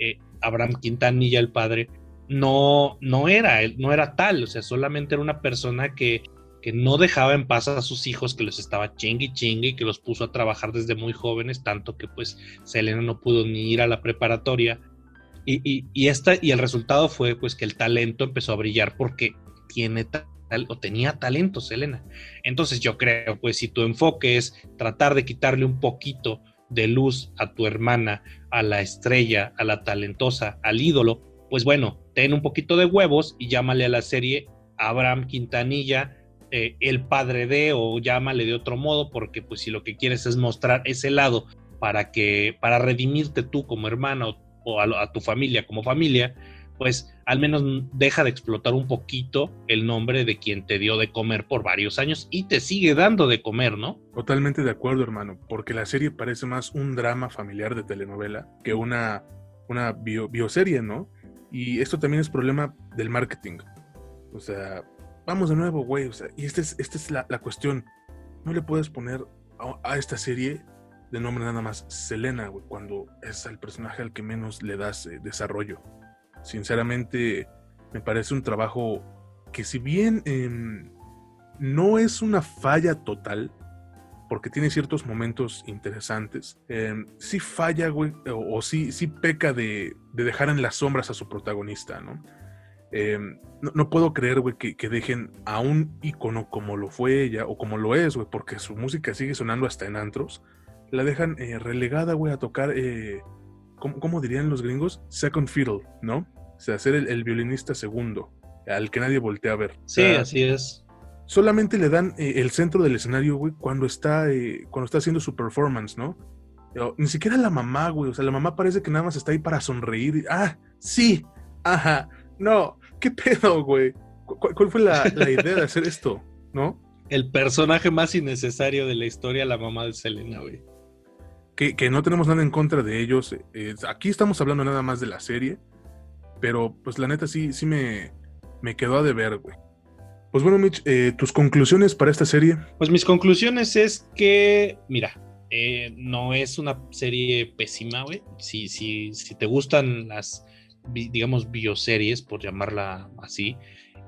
eh, Abraham Quintanilla, el padre, no, no, era, no era tal, o sea, solamente era una persona que, que no dejaba en paz a sus hijos, que los estaba chingue y chingue y que los puso a trabajar desde muy jóvenes, tanto que pues Selena no pudo ni ir a la preparatoria, y, y, y, esta, y el resultado fue pues que el talento empezó a brillar porque tiene tal, o tenía talento Selena. Entonces yo creo, pues si tu enfoque es tratar de quitarle un poquito de luz a tu hermana, a la estrella, a la talentosa, al ídolo, pues bueno, ten un poquito de huevos y llámale a la serie Abraham Quintanilla, eh, el padre de, o llámale de otro modo, porque pues si lo que quieres es mostrar ese lado para que, para redimirte tú como hermana o, o a, a tu familia como familia, pues al menos deja de explotar un poquito el nombre de quien te dio de comer por varios años y te sigue dando de comer, ¿no? Totalmente de acuerdo, hermano, porque la serie parece más un drama familiar de telenovela que una, una bio, bioserie, ¿no? Y esto también es problema del marketing. O sea, vamos de nuevo, güey, o sea, y esta es, esta es la, la cuestión. No le puedes poner a, a esta serie de nombre nada más Selena, güey, cuando es al personaje al que menos le das eh, desarrollo. Sinceramente, me parece un trabajo que si bien eh, no es una falla total, porque tiene ciertos momentos interesantes, eh, sí falla, güey, o, o sí, sí peca de, de dejar en las sombras a su protagonista, ¿no? Eh, no, no puedo creer, güey, que, que dejen a un ícono como lo fue ella, o como lo es, güey, porque su música sigue sonando hasta en antros, la dejan eh, relegada, güey, a tocar... Eh, ¿Cómo, ¿Cómo dirían los gringos? Second fiddle, ¿no? O sea, ser el, el violinista segundo, al que nadie voltea a ver. Sí, o sea, así es. Solamente le dan eh, el centro del escenario, güey, cuando está, eh, cuando está haciendo su performance, ¿no? Pero ni siquiera la mamá, güey. O sea, la mamá parece que nada más está ahí para sonreír. Y, ¡ah, sí! ¡Ajá! ¡No! ¿Qué pedo, güey? ¿Cuál, cuál fue la, la idea de hacer esto, no? El personaje más innecesario de la historia, la mamá de Selena, güey. Que, que no tenemos nada en contra de ellos. Eh, aquí estamos hablando nada más de la serie. Pero, pues, la neta sí, sí me, me quedó a deber, güey. Pues bueno, Mitch, eh, ¿tus conclusiones para esta serie? Pues mis conclusiones es que, mira, eh, no es una serie pésima, güey. Si, si, si te gustan las digamos, bioseries, por llamarla así,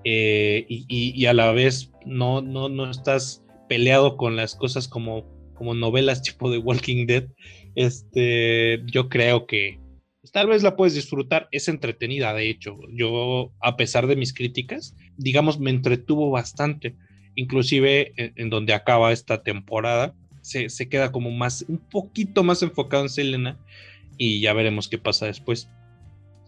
eh, y, y, y a la vez no, no, no estás peleado con las cosas como, como novelas tipo The Walking Dead. Este, yo creo que tal vez la puedes disfrutar, es entretenida, de hecho. Yo, a pesar de mis críticas, digamos, me entretuvo bastante. Inclusive en, en donde acaba esta temporada, se, se queda como más, un poquito más enfocado en Selena, y ya veremos qué pasa después.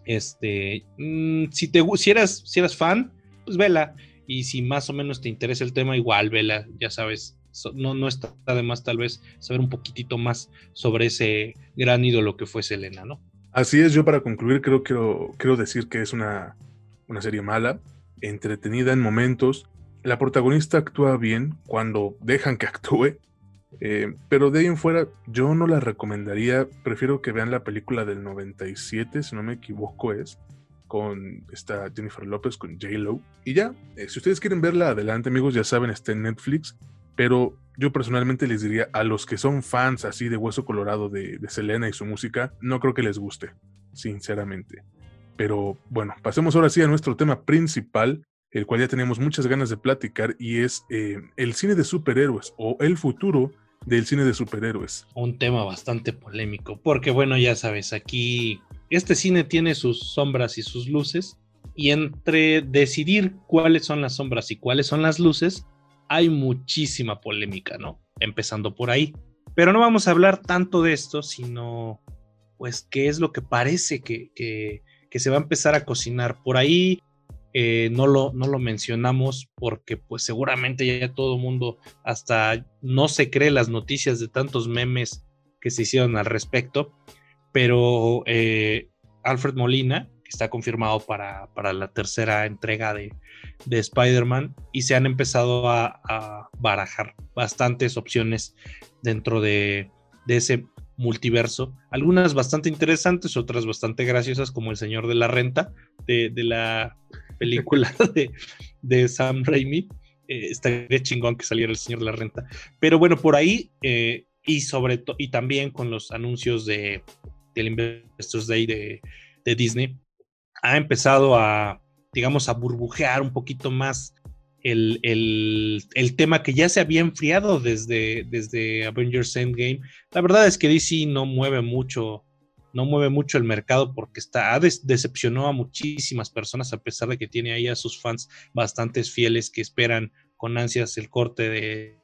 Este, mmm, si, te, si, eras, si eras fan, pues vela, y si más o menos te interesa el tema, igual vela, ya sabes. No, no está de más tal vez saber un poquitito más sobre ese gran ídolo que fue Selena, ¿no? Así es. Yo, para concluir, creo quiero, quiero decir que es una, una serie mala, entretenida en momentos. La protagonista actúa bien cuando dejan que actúe, eh, pero de ahí en fuera yo no la recomendaría. Prefiero que vean la película del noventa y siete, si no me equivoco es, con esta Jennifer Lopez, con J-Lo. Y ya, eh, si ustedes quieren verla, adelante amigos, ya saben, está en Netflix. Pero yo personalmente les diría, a los que son fans así de hueso colorado de, de Selena y su música, no creo que les guste, sinceramente. Pero bueno, pasemos ahora sí a nuestro tema principal, el cual ya tenemos muchas ganas de platicar, y es eh, el cine de superhéroes, o el futuro del cine de superhéroes. Un tema bastante polémico, porque bueno, ya sabes, aquí este cine tiene sus sombras y sus luces, y entre decidir cuáles son las sombras y cuáles son las luces, hay muchísima polémica, ¿no? Empezando por ahí. Pero no vamos a hablar tanto de esto, sino pues qué es lo que parece que, que, que se va a empezar a cocinar. Por ahí eh, no, lo, no lo mencionamos porque pues seguramente ya todo el mundo hasta no se cree las noticias de tantos memes que se hicieron al respecto. Pero eh, Alfred Molina está confirmado para, para la tercera entrega de, de Spider-Man, y se han empezado a, a barajar bastantes opciones dentro de, de ese multiverso, algunas bastante interesantes, otras bastante graciosas, como el Señor de la Renta, de, de la película de, de Sam Raimi. Eh, estaría chingón que saliera el Señor de la Renta, pero bueno, por ahí eh, y sobre todo, y también con los anuncios de, del Investor's Day de, de Disney, ha empezado a, digamos, a burbujear un poquito más el, el, el tema que ya se había enfriado desde, desde Avengers Endgame. La verdad es que D C no mueve mucho, no mueve mucho el mercado, porque está, des, decepcionó a muchísimas personas, a pesar de que tiene ahí a sus fans bastante fieles que esperan con ansias el corte de,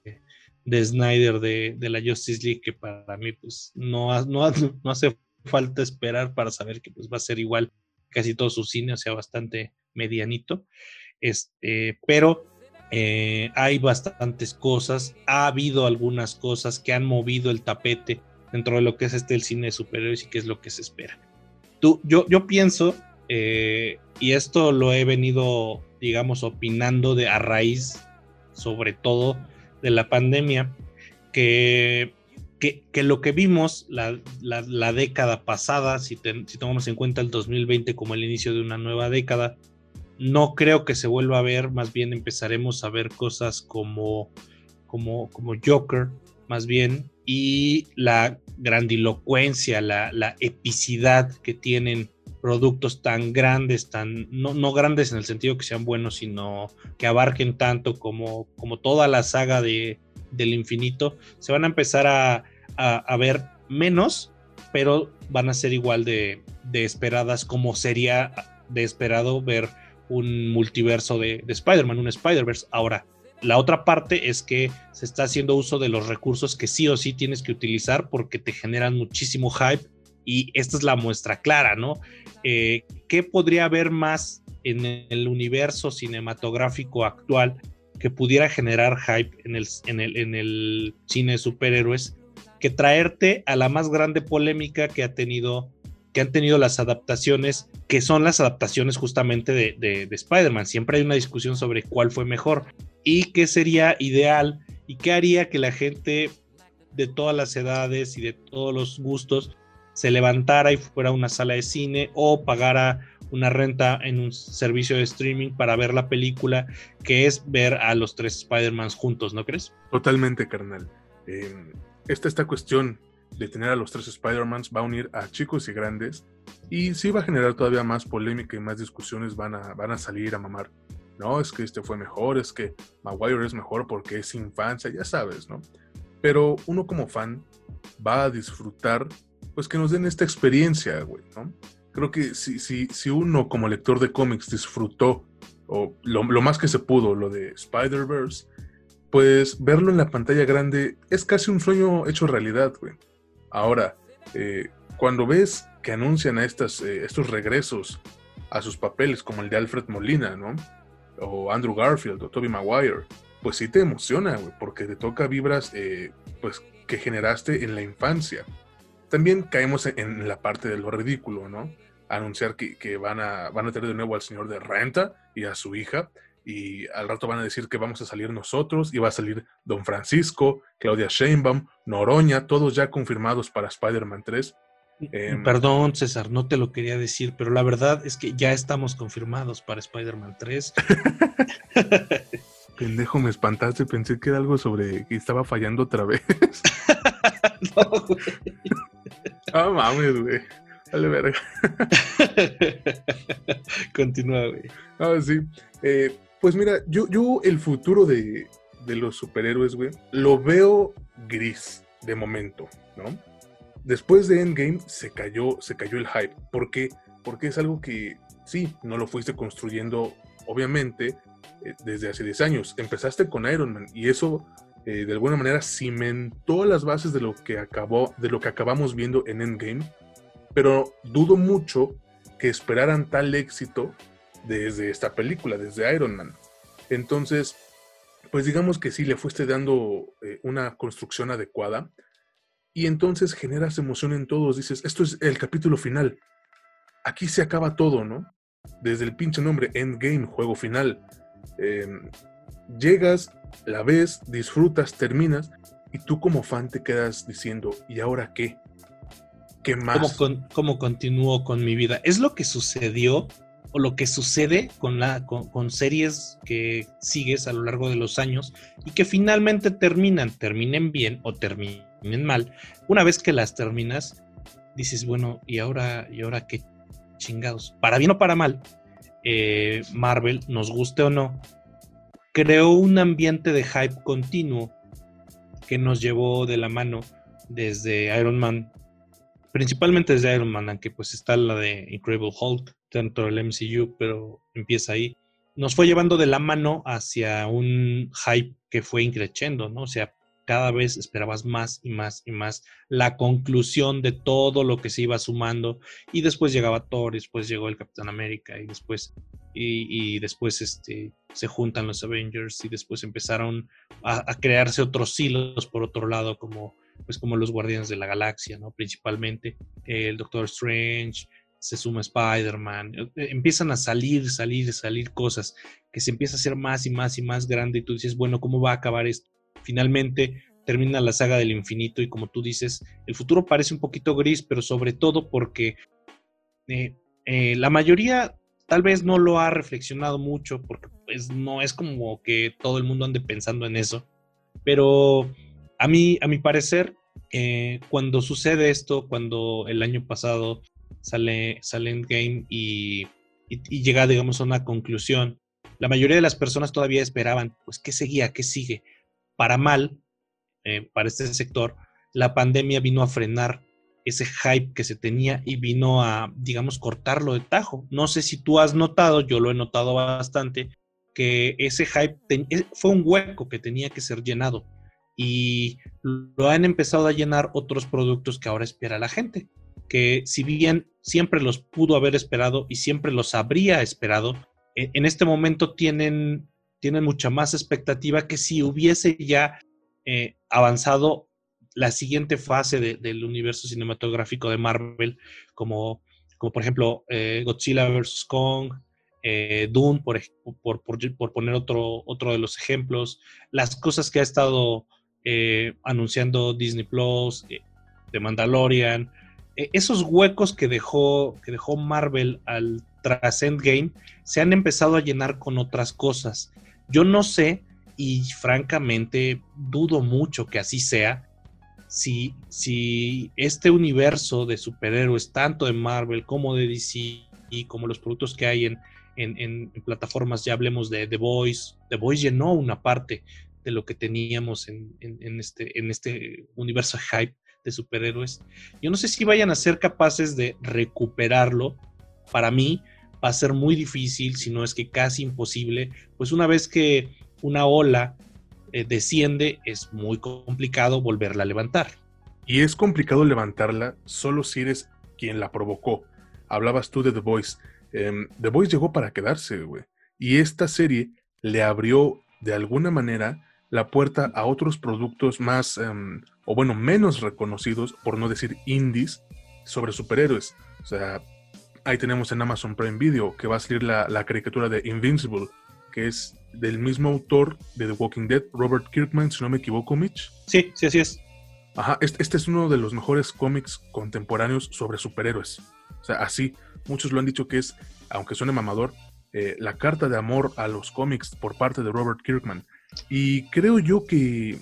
de Snyder de, de la Justice League, que para mí pues, no, no, no hace falta esperar para saber que pues, va a ser igual casi todo su cine, o sea, bastante medianito. Este, pero eh, hay bastantes cosas, ha habido algunas cosas que han movido el tapete dentro de lo que es este el cine de superhéroes y qué es lo que se espera. Tú, yo, yo pienso, eh, y esto lo he venido, digamos, opinando de, a raíz, sobre todo, de la pandemia, que... Que, que lo que vimos la, la, la década pasada, si, te, si tomamos en cuenta el dos mil veinte como el inicio de una nueva década, no creo que se vuelva a ver. Más bien empezaremos a ver cosas como, como, como Joker, más bien, y la grandilocuencia, la, la epicidad que tienen productos tan grandes, tan no, no grandes en el sentido que sean buenos, sino que abarquen tanto como, como toda la saga de... del infinito, se van a empezar a, a, a ver menos, pero van a ser igual de, de esperadas, como sería de esperado ver un multiverso de, de Spider-Man, un Spider-Verse. Ahora, la otra parte es que se está haciendo uso de los recursos que sí o sí tienes que utilizar porque te generan muchísimo hype, y esta es la muestra clara, ¿no? Eh, ¿qué podría haber más en el universo cinematográfico actual que pudiera generar hype en el, en el, en el cine de superhéroes, que traerte a la más grande polémica que ha tenido, que han tenido las adaptaciones, que son las adaptaciones justamente de, de, de Spider-Man? Siempre hay una discusión sobre cuál fue mejor y qué sería ideal y qué haría que la gente de todas las edades y de todos los gustos se levantara y fuera a una sala de cine o pagara una renta en un servicio de streaming para ver la película, que es ver a los tres Spider-Mans juntos, ¿no crees? Totalmente, carnal. Eh, esta, esta cuestión de tener a los tres Spider-Mans va a unir a chicos y grandes, y sí va a generar todavía más polémica y más discusiones van a, van a salir a mamar. No, es que este fue mejor, es que Maguire es mejor porque es infancia, ya sabes, ¿no? Pero uno como fan va a disfrutar, pues, que nos den esta experiencia, güey, ¿no? Creo que si, si, si uno como lector de cómics disfrutó, o lo, lo más que se pudo, lo de Spider-Verse, pues verlo en la pantalla grande es casi un sueño hecho realidad, güey. Ahora, eh, cuando ves que anuncian a estas, eh, estos regresos a sus papeles, como el de Alfred Molina, ¿no? O Andrew Garfield, o Tobey Maguire, pues sí te emociona, güey, porque te toca vibras eh, pues, que generaste en la infancia. También caemos en la parte de lo ridículo, ¿no? Anunciar que, que van a, van a tener de nuevo al señor de renta y a su hija, y al rato van a decir que vamos a salir nosotros, y va a salir Don Francisco, Claudia Sheinbaum, Noroña, todos ya confirmados para Spider-Man tres. Eh, Perdón, César, no te lo quería decir, pero la verdad es que ya estamos confirmados para Spider-Man tres. Pendejo, me espantaste, pensé que era algo sobre que estaba fallando otra vez. No, güey. Ah, mames, güey. Dale verga. Continúa, güey. Ah, sí. Eh, pues mira, yo, yo el futuro de, de los superhéroes, güey, lo veo gris de momento, ¿no? Después de Endgame se cayó, se cayó el hype. ¿Por qué? Porque es algo que, sí, no lo fuiste construyendo, obviamente, eh, desde hace diez años. Empezaste con Iron Man y eso... Eh, de alguna manera cimentó las bases de lo que acabó, de lo que acabamos viendo en Endgame, pero dudo mucho que esperaran tal éxito desde esta película, desde Iron Man. Entonces, pues digamos que sí, le fuiste dando eh, una construcción adecuada y entonces generas emoción en todos. Dices, esto es el capítulo final. Aquí se acaba todo, ¿no? Desde el pinche nombre, Endgame, juego final. Eh, llegas... La ves, disfrutas, terminas, y tú como fan te quedas diciendo, ¿y ahora qué? ¿Qué más? ¿Cómo, con, cómo continúo con mi vida? Es lo que sucedió, o lo que sucede con, la, con, con series que sigues a lo largo de los años, y que finalmente terminan, terminen bien o terminen mal. Una vez que las terminas, dices, bueno, ¿y ahora, y ahora qué chingados? Para bien o para mal, eh, Marvel, nos guste o no, creó un ambiente de hype continuo que nos llevó de la mano desde Iron Man, principalmente desde Iron Man, aunque pues está la de Incredible Hulk, dentro del M C U, pero empieza ahí. Nos fue llevando de la mano hacia un hype que fue increciendo, ¿no? O sea, cada vez esperabas más y más y más la conclusión de todo lo que se iba sumando, y después llegaba Thor, después llegó el Capitán América, y después... Y, y después este, se juntan los Avengers y después empezaron a, a crearse otros hilos por otro lado, como, pues como los Guardianes de la Galaxia, ¿no? Principalmente eh, el Doctor Strange, se suma Spider-Man, eh, empiezan a salir, salir, salir cosas, que se empieza a hacer más y más y más grande, y tú dices, bueno, ¿cómo va a acabar esto? Finalmente termina la saga del infinito y, como tú dices, el futuro parece un poquito gris, pero sobre todo porque eh, eh, la mayoría... Tal vez no lo ha reflexionado mucho porque pues no es como que todo el mundo ande pensando en eso. Pero a mí, a mi parecer, eh, cuando sucede esto, cuando el año pasado sale, sale Endgame y, y, y llega, digamos, a una conclusión, la mayoría de las personas todavía esperaban, pues, ¿qué seguía? ¿Qué sigue? Para mal, eh, para este sector, la pandemia vino a frenar ese hype que se tenía y vino a, digamos, cortarlo de tajo. No sé si tú has notado, yo lo he notado bastante, que ese hype te, fue un hueco que tenía que ser llenado y lo han empezado a llenar otros productos que ahora espera la gente, que si bien siempre los pudo haber esperado y siempre los habría esperado, en, en este momento tienen, tienen mucha más expectativa que si hubiese ya eh, avanzado la siguiente fase de, del universo cinematográfico de Marvel, como, como por ejemplo eh, Godzilla versus. Kong, eh, Dune, por, por, por, por poner otro, otro de los ejemplos, las cosas que ha estado eh, anunciando Disney Plus, eh, The Mandalorian, eh, esos huecos que dejó, que dejó Marvel al tras Endgame se han empezado a llenar con otras cosas. Yo no sé, y francamente dudo mucho que así sea, si, si este universo de superhéroes, tanto de Marvel como de D C, y como los productos que hay en, en, en plataformas, ya hablemos de The Voice, The Voice llenó una parte de lo que teníamos en, en, en, este, en este universo hype de superhéroes. Yo no sé si vayan a ser capaces de recuperarlo. Para mí va a ser muy difícil, si no es que casi imposible, pues una vez que una ola eh, desciende, es muy complicado volverla a levantar. Y es complicado levantarla solo si eres quien la provocó. Hablabas tú de The Voice. Eh, The Voice llegó para quedarse, güey. Y esta serie le abrió, de alguna manera, la puerta a otros productos más, eh, o bueno, menos reconocidos, por no decir indies, sobre superhéroes. O sea, ahí tenemos en Amazon Prime Video que va a salir la, la caricatura de Invincible, que es del mismo autor de The Walking Dead, Robert Kirkman, si no me equivoco, Mitch. Sí, sí, así es. Ajá, este, este es uno de los mejores cómics contemporáneos sobre superhéroes. O sea, así, muchos lo han dicho que es, aunque suene mamador, eh, la carta de amor a los cómics por parte de Robert Kirkman. Y creo yo que,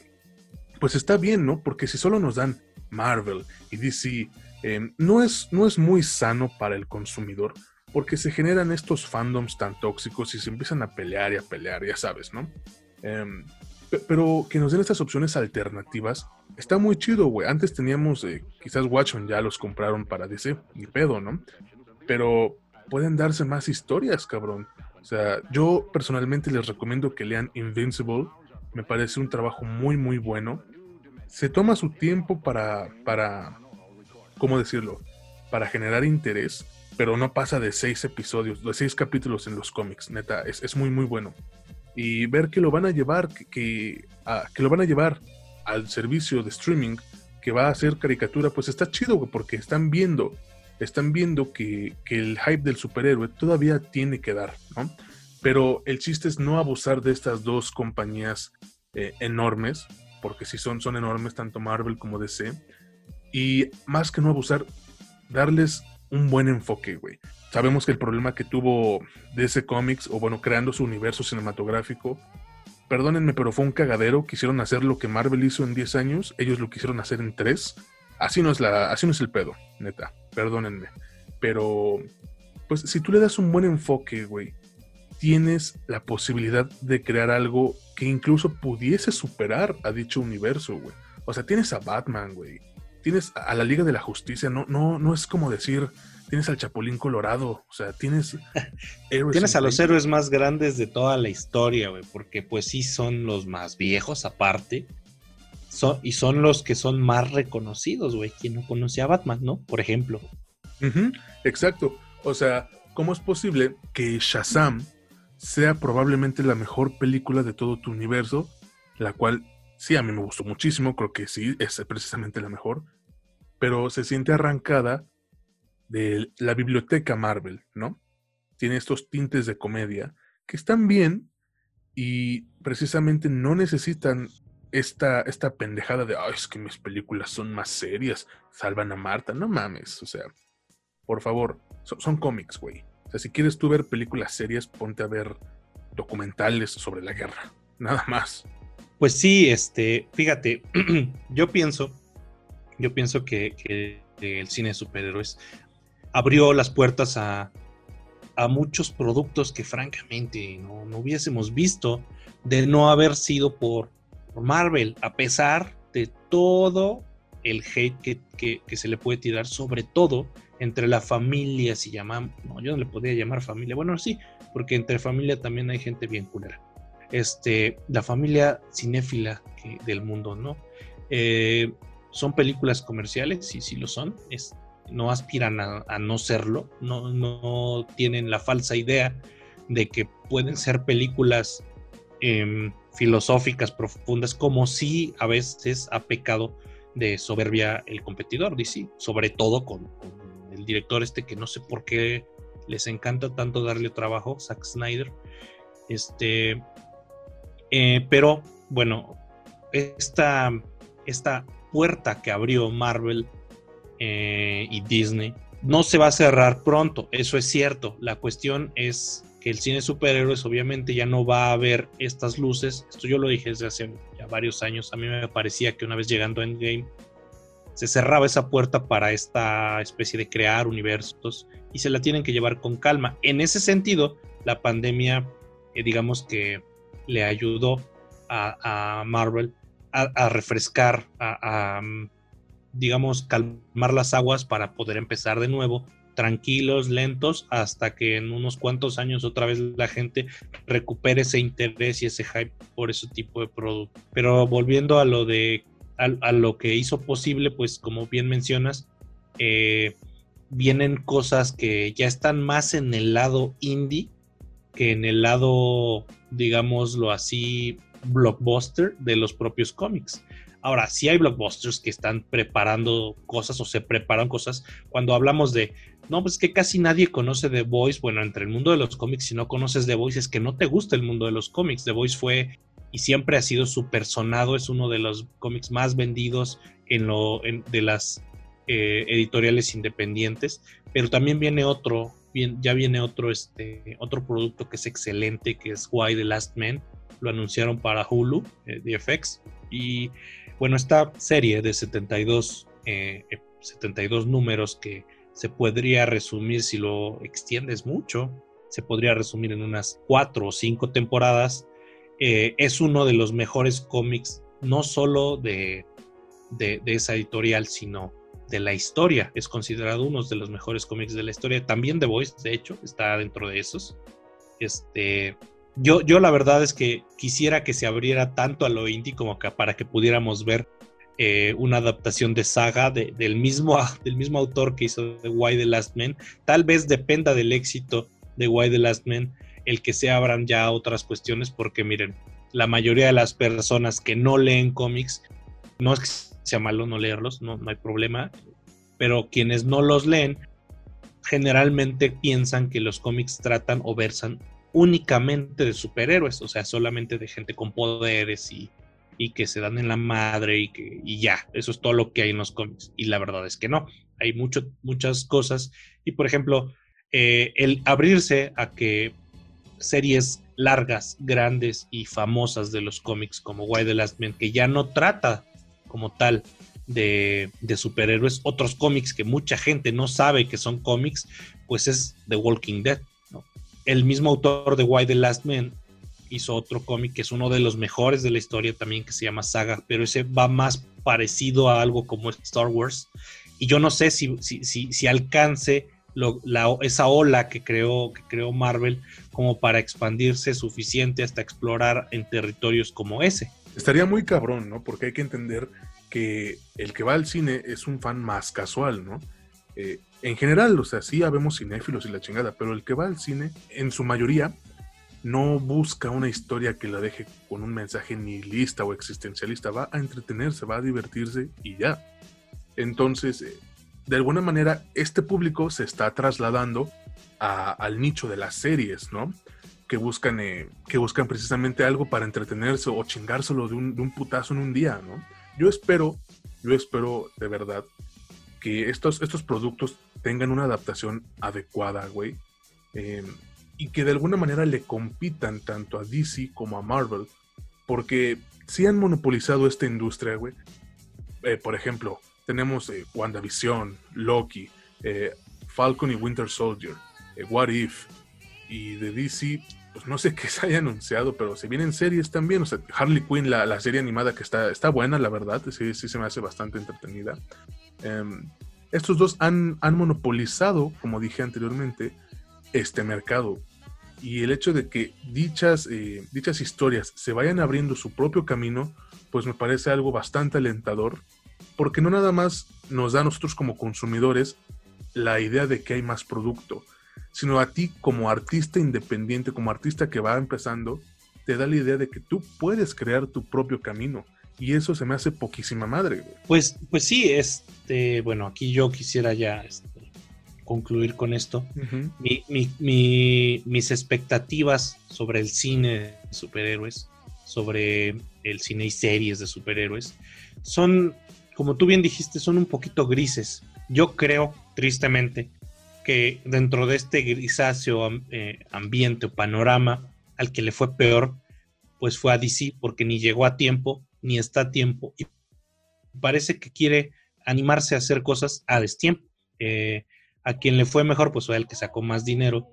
pues está bien, ¿no? Porque si solo nos dan Marvel y D C, eh, no es, no es muy sano para el consumidor, porque se generan estos fandoms tan tóxicos y se empiezan a pelear y a pelear, ya sabes, ¿no? Eh, Pero que nos den estas opciones alternativas está muy chido, güey. Antes teníamos, eh, quizás Watchmen ya los compraron para D C, ni pedo, ¿no? Pero pueden darse más historias, cabrón. O sea, yo personalmente les recomiendo que lean Invincible. Me parece un trabajo muy, muy bueno. Se toma su tiempo para, para, ¿cómo decirlo? Para generar interés, pero no pasa de seis episodios, de seis capítulos en los cómics. Neta, es, es muy, muy bueno. Y ver que lo van a llevar, que, que, a, que lo van a llevar al servicio de streaming que va a hacer caricatura, pues está chido, güey, porque están viendo, están viendo que, que el hype del superhéroe todavía tiene que dar, ¿no? Pero el chiste es no abusar de estas dos compañías eh, enormes, porque sí son, son enormes, tanto Marvel como D C, y más que no abusar, darles un buen enfoque, güey. Sabemos que el problema que tuvo D C Comics, o bueno, creando su universo cinematográfico, perdónenme, pero fue un cagadero. Quisieron hacer lo que Marvel hizo en diez años, ellos lo quisieron hacer en tres. Así no es la, así no es el pedo, neta, perdónenme. Pero, pues, si tú le das un buen enfoque, güey, tienes la posibilidad de crear algo que incluso pudiese superar a dicho universo, güey. O sea, tienes a Batman, güey. Tienes a la Liga de la Justicia, no, no, no es como decir... Tienes al Chapulín Colorado, o sea, tienes héroes. Tienes a los héroes más grandes de toda la historia, güey, porque pues sí son los más viejos aparte, son, y son los que son más reconocidos, güey, quien no conoce a Batman, ¿no? Por ejemplo. Uh-huh, exacto, o sea, ¿cómo es posible que Shazam sea probablemente la mejor película de todo tu universo? La cual, sí, a mí me gustó muchísimo, creo que sí, es precisamente la mejor, pero se siente arrancada de la biblioteca Marvel, ¿no? Tiene estos tintes de comedia que están bien y precisamente no necesitan esta, esta pendejada de, ay, es que mis películas son más serias, salvan a Marta, no mames, o sea, por favor, so, son cómics, güey. O sea, si quieres tú ver películas serias, ponte a ver documentales sobre la guerra, nada más. Pues sí, este, fíjate, yo pienso, yo pienso que, que el cine de superhéroes abrió las puertas a, a muchos productos que francamente no, no hubiésemos visto de no haber sido por, por Marvel, a pesar de todo el hate que, que, que se le puede tirar, sobre todo entre la familia, si llamamos, no, yo no le podría llamar familia, bueno, sí, porque entre familia también hay gente bien culera, este, la familia cinéfila que, del mundo, ¿no? Eh, son películas comerciales, sí, sí lo son, es no aspiran a, a no serlo, no, no tienen la falsa idea de que pueden ser películas eh, filosóficas profundas, como si a veces ha pecado de soberbia el competidor, D C, sobre todo con, con el director este que no sé por qué les encanta tanto darle trabajo, Zack Snyder, este, eh, pero bueno, esta, esta puerta que abrió Marvel Eh, y Disney no se va a cerrar pronto, eso es cierto. La cuestión es que el cine de superhéroes obviamente ya no va a ver estas luces. Esto yo lo dije desde hace ya varios años. A mí me parecía que una vez llegando a Endgame se cerraba esa puerta para esta especie de crear universos y se la tienen que llevar con calma. En ese sentido, la pandemia, eh, digamos que le ayudó a, a Marvel a, a refrescar, a, a, digamos, calmar las aguas para poder empezar de nuevo, tranquilos, lentos, hasta que en unos cuantos años otra vez la gente recupere ese interés y ese hype por ese tipo de producto. Pero volviendo a lo de a, a lo que hizo posible, pues como bien mencionas, eh, vienen cosas que ya están más en el lado indie que en el lado, digámoslo así, blockbuster de los propios cómics. Ahora, sí hay blockbusters que están preparando cosas o se preparan cosas. Cuando hablamos de, no, pues que casi nadie conoce The Voice. Bueno, entre el mundo de los cómics, si no conoces The Voice, es que no te gusta el mundo de los cómics. The Voice fue y siempre ha sido súper sonado. Es uno de los cómics más vendidos en lo, en, de las eh, editoriales independientes. Pero también viene otro, bien, ya viene otro, este, otro producto que es excelente, que es Why the Last Man. Lo anunciaron para Hulu, eh, D F X. Y bueno, esta serie de setenta y dos, eh, setenta y dos números que se podría resumir, si lo extiendes mucho, se podría resumir en unas cuatro o cinco temporadas, eh, es uno de los mejores cómics, no solo de, de, de esa editorial, sino de la historia. Es considerado uno de los mejores cómics de la historia. También The Voice, de hecho, está dentro de esos. Este... Yo, yo la verdad es que quisiera que se abriera tanto a lo indie como que para que pudiéramos ver eh, una adaptación de saga de, del, mismo, del mismo autor que hizo The Why the Last Man. Tal vez dependa del éxito de Why the Last Man el que se abran ya otras cuestiones, porque miren, la mayoría de las personas que no leen cómics, no es que sea malo no leerlos, no, no hay problema, pero quienes no los leen generalmente piensan que los cómics tratan o versan únicamente de superhéroes, o sea, solamente de gente con poderes y, y que se dan en la madre y, que, y ya, eso es todo lo que hay en los cómics. Y la verdad es que no, hay mucho, muchas cosas. Y por ejemplo, eh, el abrirse a que series largas, grandes y famosas de los cómics como Why the Last Man, que ya no trata como tal de, de superhéroes, otros cómics que mucha gente no sabe que son cómics, pues es The Walking Dead. El mismo autor de Why the Last Man hizo otro cómic que es uno de los mejores de la historia también, que se llama Saga, pero ese va más parecido a algo como Star Wars. Y yo no sé si, si, si, si alcance lo, la, esa ola que creó, que creó Marvel como para expandirse suficiente hasta explorar en territorios como ese. Estaría muy cabrón, ¿no? Porque hay que entender que el que va al cine es un fan más casual, ¿no? Eh, en general, o sea, sí habemos cinéfilos y la chingada, pero el que va al cine, en su mayoría, no busca una historia que la deje con un mensaje nihilista o existencialista, va a entretenerse, va a divertirse y ya. Entonces, eh, de alguna manera, este público se está trasladando a, al nicho de las series, ¿no? Que buscan, eh, que buscan precisamente algo para entretenerse o chingárselo de un, de un putazo en un día, ¿no? Yo espero, yo espero de verdad que estos, estos productos tengan una adaptación adecuada, güey. Eh, y que de alguna manera le compitan tanto a D C como a Marvel. Porque sí han monopolizado esta industria, güey. Eh, por ejemplo, tenemos eh, WandaVision, Loki, eh, Falcon y Winter Soldier, eh, What If. Y de D C, pues no sé qué se haya anunciado, pero se vienen series también. O sea, Harley Quinn, la, la serie animada que está, está buena, la verdad. Sí, sí se me hace bastante entretenida. Um, estos dos han, han monopolizado, como dije anteriormente, este mercado, y el hecho de que dichas, eh, dichas historias se vayan abriendo su propio camino, pues me parece algo bastante alentador, porque no nada más nos da a nosotros como consumidores la idea de que hay más producto, sino a ti como artista independiente, como artista que va empezando, te da la idea de que tú puedes crear tu propio camino. Y eso se me hace poquísima madre, güey. Pues, pues sí, este, bueno, aquí yo quisiera ya este, concluir con esto. Uh-huh. Mi, mi, mi, mis expectativas sobre el cine de superhéroes, sobre el cine y series de superhéroes, son, como tú bien dijiste, son un poquito grises. Yo creo, tristemente, que dentro de este grisáceo eh, ambiente o panorama, al que le fue peor, pues fue a D C, porque ni llegó a tiempo, ni está a tiempo, y parece que quiere animarse a hacer cosas a destiempo. Eh, a quien le fue mejor, pues fue el que sacó más dinero.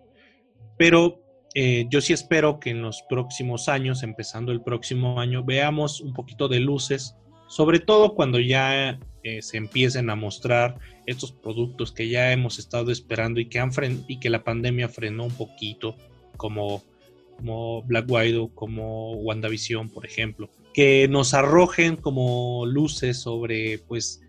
Pero eh, yo sí espero que en los próximos años, empezando el próximo año, veamos un poquito de luces, sobre todo cuando ya eh, se empiecen a mostrar estos productos que ya hemos estado esperando y que, han fren- y que la pandemia frenó un poquito, como, como Black Widow, como WandaVision, por ejemplo. Que nos arrojen como luces sobre, pues,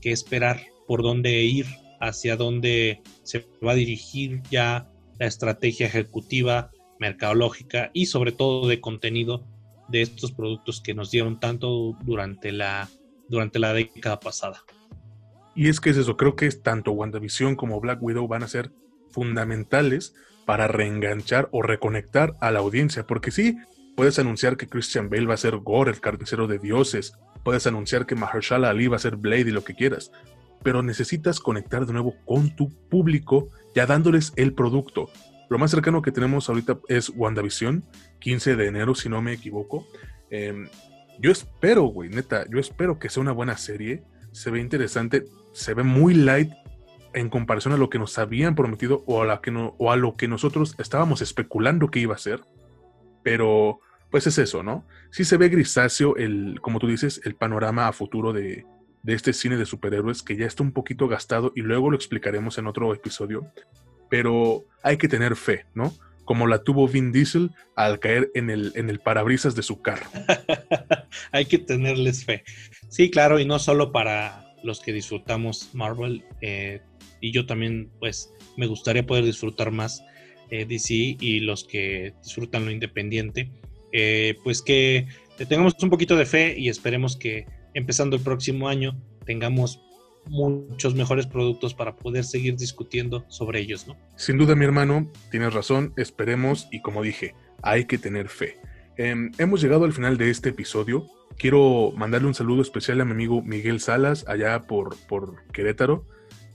qué esperar, por dónde ir, hacia dónde se va a dirigir ya la estrategia ejecutiva, mercadológica y sobre todo de contenido de estos productos que nos dieron tanto durante la, durante la década pasada. Y es que es eso, creo que es tanto WandaVision como Black Widow van a ser fundamentales para reenganchar o reconectar a la audiencia, porque sí, puedes anunciar que Christian Bale va a ser Gore, el carnicero de dioses. Puedes anunciar que Mahershala Ali va a ser Blade y lo que quieras. Pero necesitas conectar de nuevo con tu público, ya dándoles el producto. Lo más cercano que tenemos ahorita es WandaVision, quince de enero, si no me equivoco. Eh, yo espero, güey, neta, yo espero que sea una buena serie. Se ve interesante, se ve muy light en comparación a lo que nos habían prometido o a, la que no, o a lo que nosotros estábamos especulando que iba a ser. Pero... pues es eso, ¿no? Sí se ve grisáceo, el, como tú dices, el panorama a futuro de, de este cine de superhéroes que ya está un poquito gastado y luego lo explicaremos en otro episodio. Pero hay que tener fe, ¿no? Como la tuvo Vin Diesel al caer en el, en el parabrisas de su carro. Hay que tenerles fe. Sí, claro, y no solo para los que disfrutamos Marvel. Eh, y yo también, pues, me gustaría poder disfrutar más eh, D C y los que disfrutan lo independiente. Eh, pues que tengamos un poquito de fe y esperemos que empezando el próximo año tengamos muchos mejores productos para poder seguir discutiendo sobre ellos, ¿no? Sin duda, mi hermano, tienes razón, esperemos y como dije, hay que tener fe. Eh, hemos llegado al final de este episodio. Quiero mandarle un saludo especial a mi amigo Miguel Salas, allá por, por Querétaro.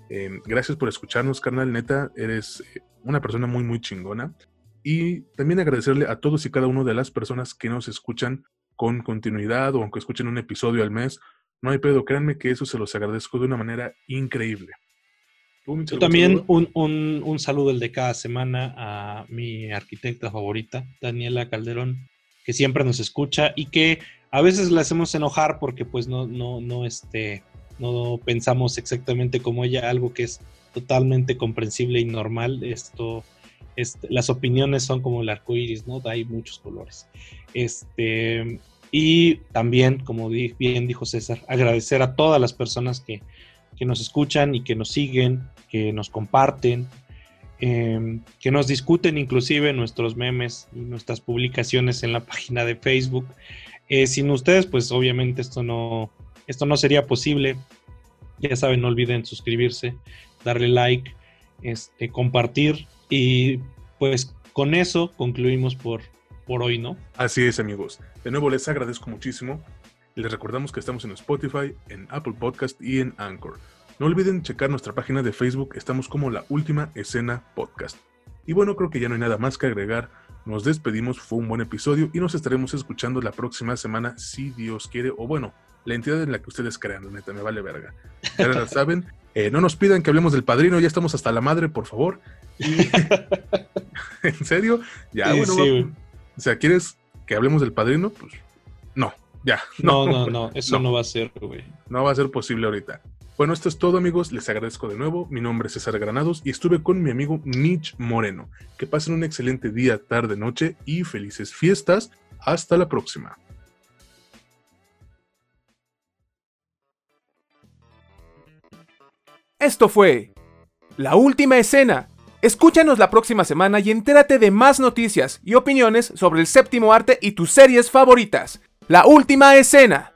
Eh, gracias por escucharnos, carnal, neta, eres una persona muy, muy chingona. Y también agradecerle a todos y cada uno de las personas que nos escuchan con continuidad o aunque escuchen un episodio al mes. No hay pedo, créanme que eso se los agradezco de una manera increíble. ¿Tú, Michel, también un, un, un saludo el de cada semana a mi arquitecta favorita, Daniela Calderón, que siempre nos escucha y que a veces la hacemos enojar porque pues no, no, no, este, no pensamos exactamente como ella, algo que es totalmente comprensible y normal. Esto... Este, las opiniones son como el arco iris, ¿no? Hay muchos colores. Este, y también, como di, bien dijo César, agradecer a todas las personas que, que nos escuchan y que nos siguen, que nos comparten, eh, que nos discuten inclusive nuestros memes y nuestras publicaciones en la página de Facebook. Eh, sin ustedes, pues obviamente esto no, esto no sería posible. Ya saben, no olviden suscribirse, darle like, este, compartir. Y pues con eso concluimos por, por hoy, ¿no? Así es, amigos. De nuevo les agradezco muchísimo. Les recordamos que estamos en Spotify, en Apple Podcast y en Anchor. No olviden checar nuestra página de Facebook. Estamos como La Última Escena Podcast. Y bueno, creo que ya no hay nada más que agregar. Nos despedimos, fue un buen episodio y nos estaremos escuchando la próxima semana, si Dios quiere, o bueno, la entidad en la que ustedes crean, neta, me vale verga. Ya la saben. Eh, no nos pidan que hablemos del Padrino, ya estamos hasta la madre, por favor. Y... ¿En serio? Ya, sí, bueno. Sí. O sea, ¿quieres que hablemos del Padrino? Pues no, ya. No, no, no, no eso no. no va a ser, güey. No va a ser posible ahorita. Bueno, esto es todo, amigos. Les agradezco de nuevo. Mi nombre es César Granados y estuve con mi amigo Mitch Moreno. Que pasen un excelente día, tarde, noche y felices fiestas. Hasta la próxima. Esto fue La Última Escena. Escúchanos la próxima semana y entérate de más noticias y opiniones sobre el séptimo arte y tus series favoritas. La Última Escena.